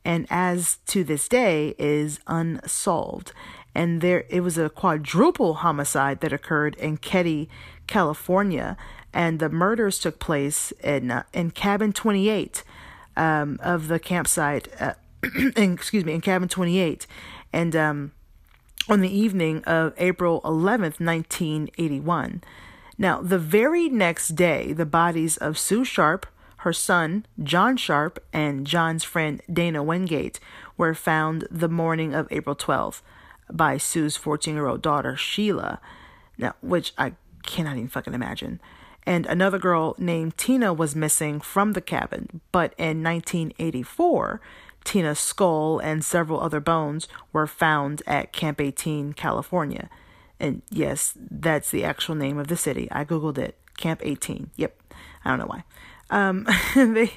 and as to this day is unsolved. And it was a quadruple homicide that occurred in Keddie, California, and the murders took place in cabin 28 of the campsite. In cabin 28, and on the evening of April 11th, 1981. Now, the very next day, the bodies of Sue Sharp, her son, John Sharp, and John's friend, Dana Wingate, were found the morning of April 12th by Sue's 14-year-old daughter, Sheila, now, which I cannot even fucking imagine. And another girl named Tina was missing from the cabin, but in 1984, Tina's skull and several other bones were found at Camp 18, California. And yes, that's the actual name of the city. I Googled it. Camp 18. Yep. I don't know why.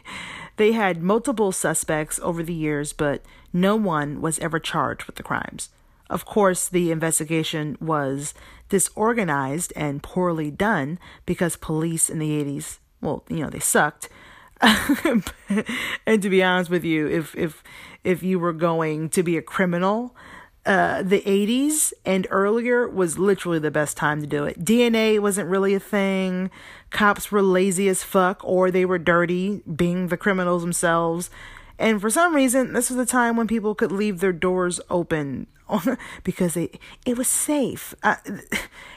They had multiple suspects over the years, but no one was ever charged with the crimes. Of course, the investigation was disorganized and poorly done because police in the 80s, well, you know, they sucked. And to be honest with you, if you were going to be a criminal, the 80s and earlier was literally the best time to do it. DNA wasn't really a thing. Cops were lazy as fuck, or they were dirty, being the criminals themselves. And for some reason, this was the time when people could leave their doors open because it was safe.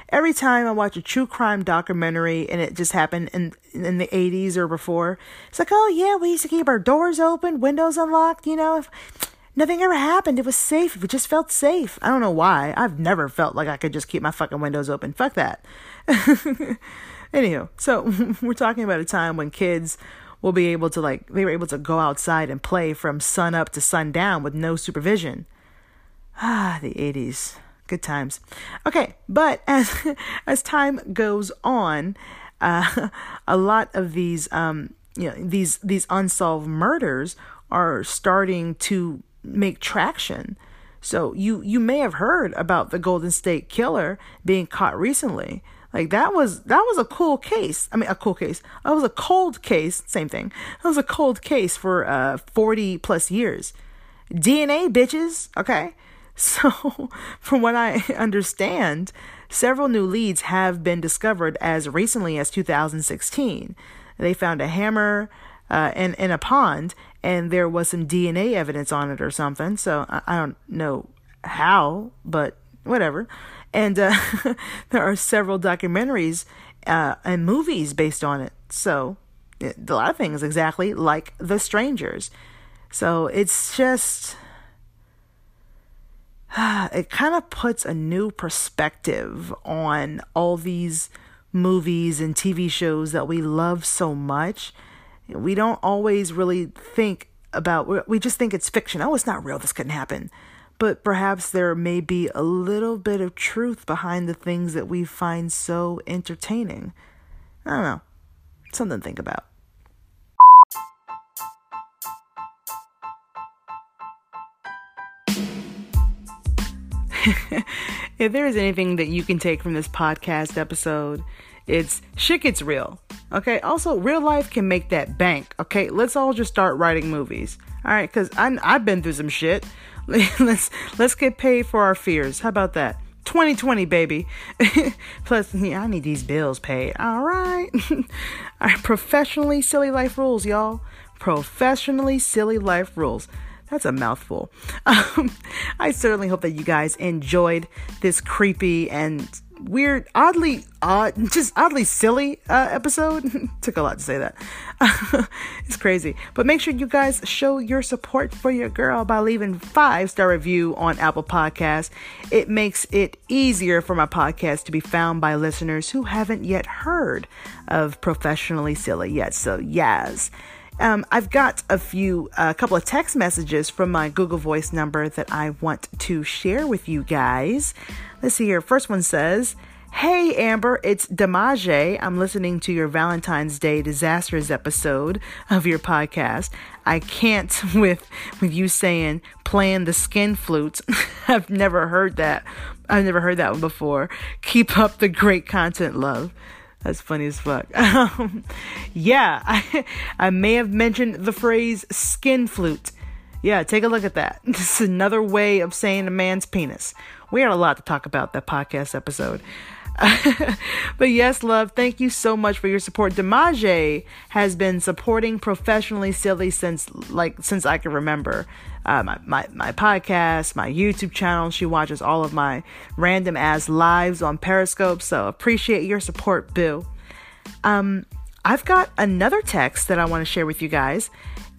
Every time I watch a true crime documentary and it just happened in the 80s or before, it's like, oh yeah, we used to keep our doors open, windows unlocked, you know, nothing ever happened. It was safe. It just felt safe. I don't know why. I've never felt like I could just keep my fucking windows open. Fuck that. Anywho, so we're talking about a time when kids will be able to, like, they were able to go outside and play from sun up to sundown with no supervision. Ah, the 80s. Good times. Okay, but as time goes on, a lot of these, these unsolved murders are starting to make traction. So you may have heard about the Golden State Killer being caught recently. Like that was a cool case. I mean, a cool case. That was a cold case. Same thing. That was a cold case for 40 plus years. DNA, bitches. Okay. So from what I understand, several new leads have been discovered as recently as 2016. They found a hammer in a pond, and there was some DNA evidence on it or something. So I don't know how, but whatever. And there are several documentaries and movies based on it. So a lot of things exactly like The Strangers. So it's just, it kind of puts a new perspective on all these movies and TV shows that we love so much, we don't always really think about, we just think it's fiction. Oh, it's not real. This couldn't happen. But perhaps there may be a little bit of truth behind the things that we find so entertaining. I don't know. Something to think about. If there is anything that you can take from this podcast episode, it's shit gets real. Okay. Also, real life can make that bank. Okay. Let's all just start writing movies. All right. Because I've been through some shit. Let's get paid for our fears. How about that? 2020, baby. Plus, yeah, I need these bills paid. All right. All right. Professionally silly life rules, y'all. Professionally silly life rules. That's a mouthful. I certainly hope that you guys enjoyed this creepy and weird, oddly silly episode. Took a lot to say that. It's crazy. But make sure you guys show your support for your girl by leaving 5-star review on Apple Podcasts. It makes it easier for my podcast to be found by listeners who haven't yet heard of Professionally Silly yet. So yes. I've got a couple of text messages from my Google Voice number that I want to share with you guys. Let's see here. First one says, "Hey, Amber, it's Damage. I'm listening to your Valentine's Day disasters episode of your podcast. I can't with you saying playing the skin flutes. I've never heard that. I've never heard that one before. Keep up the great content, love." That's funny as fuck. Yeah, I may have mentioned the phrase skin flute. Yeah, take a look at that. This is another way of saying a man's penis. We had a lot to talk about that podcast episode. But yes, love, thank you so much for your support. Damage has been supporting Professionally Silly since I can remember. My podcast, my YouTube channel. She watches all of my random ass lives on Periscope. So appreciate your support, boo. I've got another text that I want to share with you guys.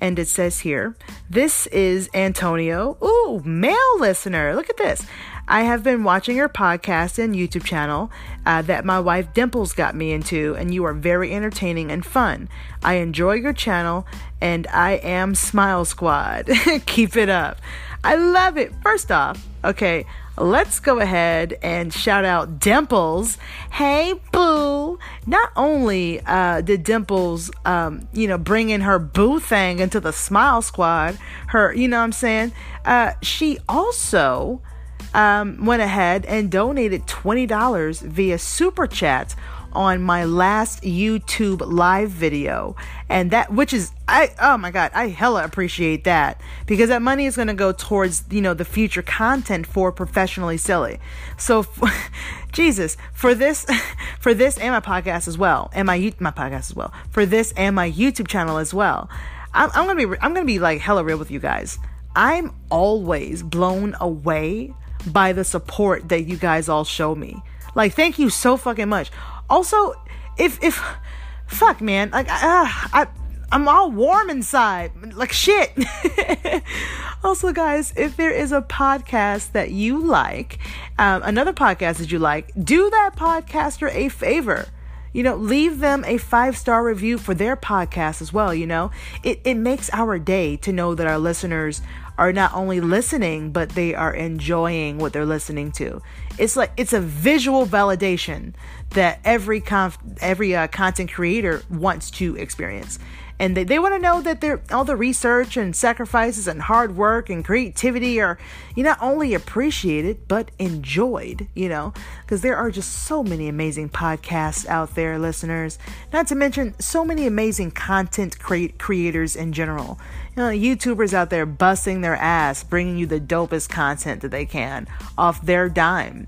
And it says here, this is Antonio. Ooh, male listener. Look at this. I have been watching your podcast and YouTube channel that my wife Dimples got me into, and you are very entertaining and fun. I enjoy your channel, and I am Smile Squad. Keep it up. I love it. First off, okay, let's go ahead and shout out Dimples. Hey, boo. Not only did Dimples, bring in her boo thing into the Smile Squad, her, you know what I'm saying? She also went ahead and donated $20 via Super Chat on my last YouTube live video. And that, which is, I hella appreciate that, because that money is going to go towards, the future content for Professionally Silly. So Jesus, for this and my podcast as well. And my podcast as well. For this and my YouTube channel as well. I'm going to be like hella real with you guys. I'm always blown away by the support that you guys all show me. Like, thank you so fucking much. Also, if fuck, man, like I'm all warm inside, like shit. Also, guys, if there is a podcast that you like, another podcast that you like, do that podcaster a favor. Leave them a 5-star review for their podcast as well. It makes our day to know that our listeners are not only listening, but they are enjoying what they're listening to. It's like, it's a visual validation that every content creator wants to experience. And they want to know that all the research and sacrifices and hard work and creativity are not only appreciated, but enjoyed, because there are just so many amazing podcasts out there, listeners, not to mention so many amazing content creators in general. YouTubers out there busting their ass, bringing you the dopest content that they can off their dime,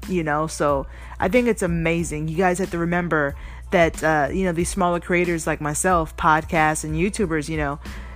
so I think it's amazing. You guys have to remember that, these smaller creators like myself, podcasts and YouTubers,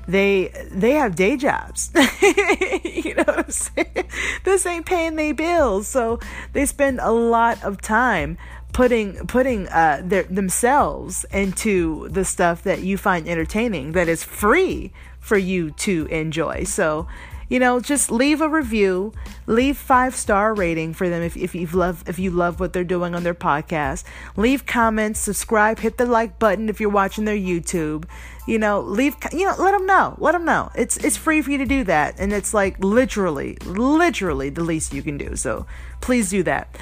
they have day jobs. You know what I'm saying? This ain't paying their bills. So they spend a lot of time putting themselves into the stuff that you find entertaining that is free for you to enjoy. So you know, just leave a review, leave 5-star rating for them if you love what they're doing on their podcast. Leave comments, subscribe, hit the like button if you're watching their YouTube. You know, let them know. It's free for you to do that, and it's like literally the least you can do. So please do that.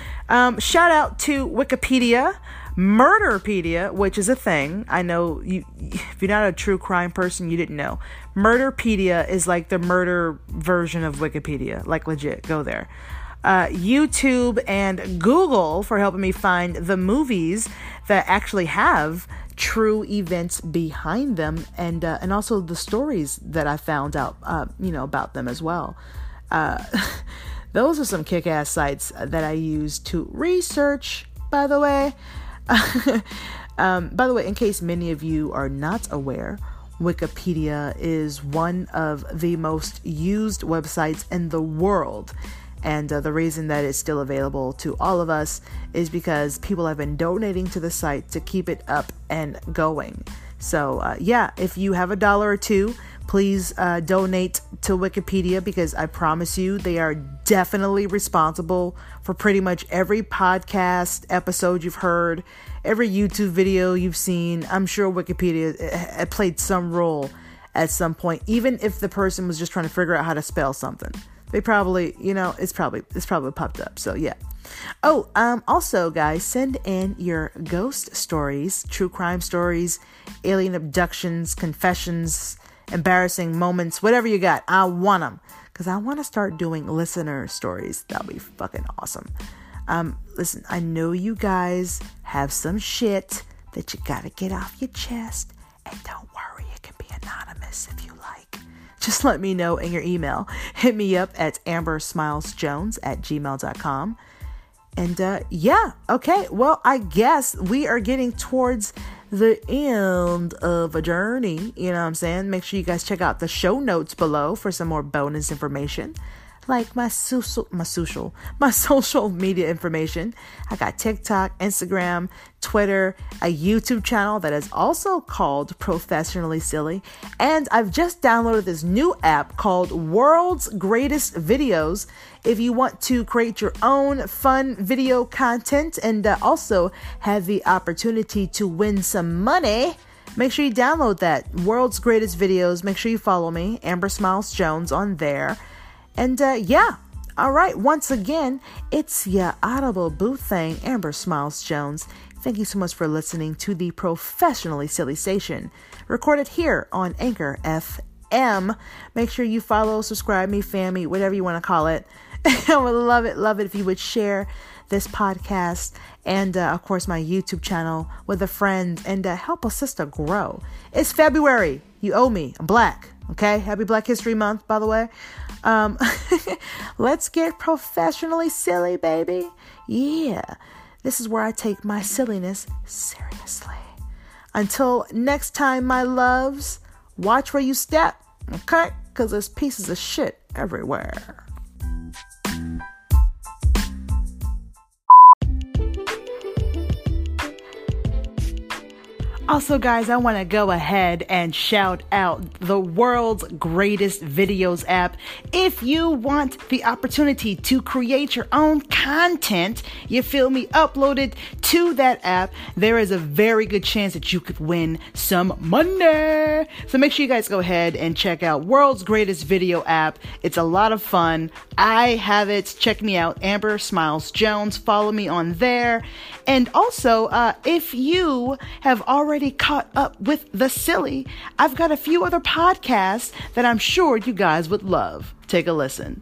Shout out to Wikipedia, Murderpedia, which is a thing. I know if you're not a true crime person, you didn't know. Murderpedia is like the murder version of Wikipedia. Like legit, go there. YouTube and Google for helping me find the movies that actually have true events behind them, and also the stories that I found out, about them as well. Those are some kick-ass sites that I use to research, by the way. In case many of you are not aware, Wikipedia is one of the most used websites in the world. And the reason that it's still available to all of us is because people have been donating to the site to keep it up and going. So, if you have $1 or $2, please donate to Wikipedia, because I promise you they are definitely responsible for pretty much every podcast episode you've heard, every YouTube video you've seen. I'm sure Wikipedia played some role at some point, even if the person was just trying to figure out how to spell something. They probably, it's probably popped up. So yeah. Oh, also guys, send in your ghost stories, true crime stories, alien abductions, confessions, embarrassing moments, whatever you got. I want them, because I want to start doing listener stories. That'll be fucking awesome. Listen, I know you guys have some shit that you got to get off your chest, and don't worry, it can be anonymous if you like. Just let me know in your email. Hit me up at ambersmilesjones@gmail.com. And okay. Well, I guess we are getting towards the end of a journey. You know what I'm saying? Make sure you guys check out the show notes below for some more bonus information, like my social media information. I got TikTok, Instagram, Twitter, a YouTube channel that is also called Professionally Silly. And I've just downloaded this new app called World's Greatest Videos. If you want to create your own fun video content and also have the opportunity to win some money, make sure you download that World's Greatest Videos. Make sure you follow me, Amber Smiles Jones, on there. And all right. Once again, it's your audible boo thing, Amber Smiles Jones. Thank you so much for listening to the Professionally Silly Station, recorded here on Anchor FM. Make sure you follow, subscribe, me, family, whatever you want to call it. I would love it if you would share this podcast and, of course, my YouTube channel with a friend, and help a sister grow. It's February. You owe me. I'm black. Okay. Happy Black History Month, by the way. Let's get professionally silly, baby. Yeah. This is where I take my silliness seriously. Until next time, my loves, watch where you step. Okay. 'Cause there's pieces of shit everywhere. Also, guys, I want to go ahead and shout out the World's Greatest Videos app. If you want the opportunity to create your own content, you feel me, uploaded to that app, there is a very good chance that you could win some money. So make sure you guys go ahead and check out World's Greatest Video app. It's a lot of fun. I have it. Check me out, Amber Smiles Jones. Follow me on there. And also, if you have already caught up with the silly, I've got a few other podcasts that I'm sure you guys would love. Take a listen.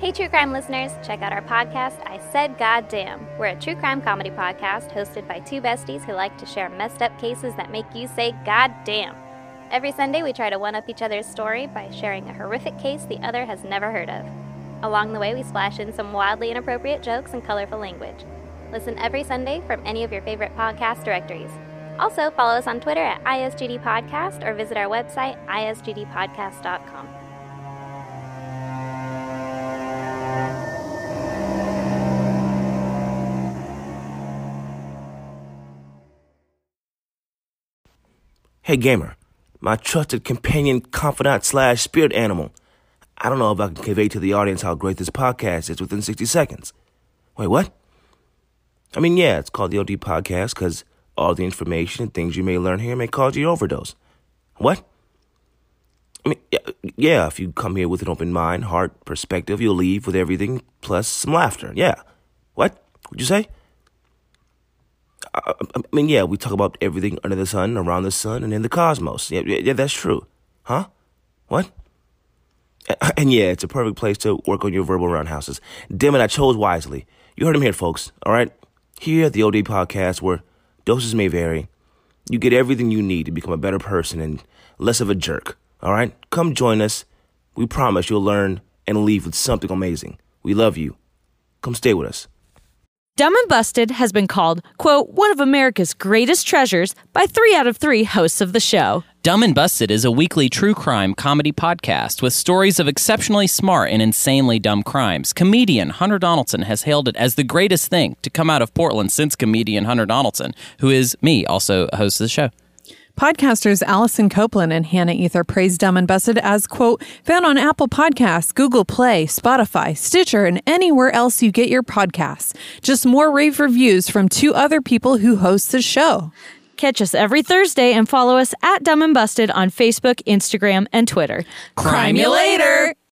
Hey, true crime listeners, check out our podcast, I Said Goddamn. We're a true crime comedy podcast hosted by two besties who like to share messed up cases that make you say goddamn. Every Sunday, we try to one-up each other's story by sharing a horrific case the other has never heard of. Along the way, we splash in some wildly inappropriate jokes and colorful language. Listen every Sunday from any of your favorite podcast directories. Also, follow us on Twitter at ISGD Podcast or visit our website, isgdpodcast.com. Hey, gamer, my trusted companion, confidant / spirit animal. I don't know if I can convey to the audience how great this podcast is within 60 seconds. Wait, what? I mean, yeah, it's called the OD Podcast because all the information and things you may learn here may cause you overdose. What? I mean, yeah, if you come here with an open mind, heart, perspective, you'll leave with everything plus some laughter. Yeah. What? What'd you say? I mean, yeah, we talk about everything under the sun, around the sun, and in the cosmos. Yeah, that's true. Huh? What? And yeah, it's a perfect place to work on your verbal roundhouses. Damn it, I chose wisely. You heard him here, folks, all right? Here at the OD Podcast, where doses may vary, you get everything you need to become a better person and less of a jerk, all right? Come join us. We promise you'll learn and leave with something amazing. We love you. Come stay with us. Dumb and Busted has been called, quote, one of America's greatest treasures by 3 out of 3 hosts of the show. Dumb and Busted is a weekly true crime comedy podcast with stories of exceptionally smart and insanely dumb crimes. Comedian Hunter Donaldson has hailed it as the greatest thing to come out of Portland since comedian Hunter Donaldson, who is me, also a host of the show. Podcasters Allison Copeland and Hannah Ether praised Dumb and Busted as, quote, found on Apple Podcasts, Google Play, Spotify, Stitcher, and anywhere else you get your podcasts. Just more rave reviews from 2 other people who host the show. Catch us every Thursday and follow us at Dumb and Busted on Facebook, Instagram, and Twitter. Crime you later!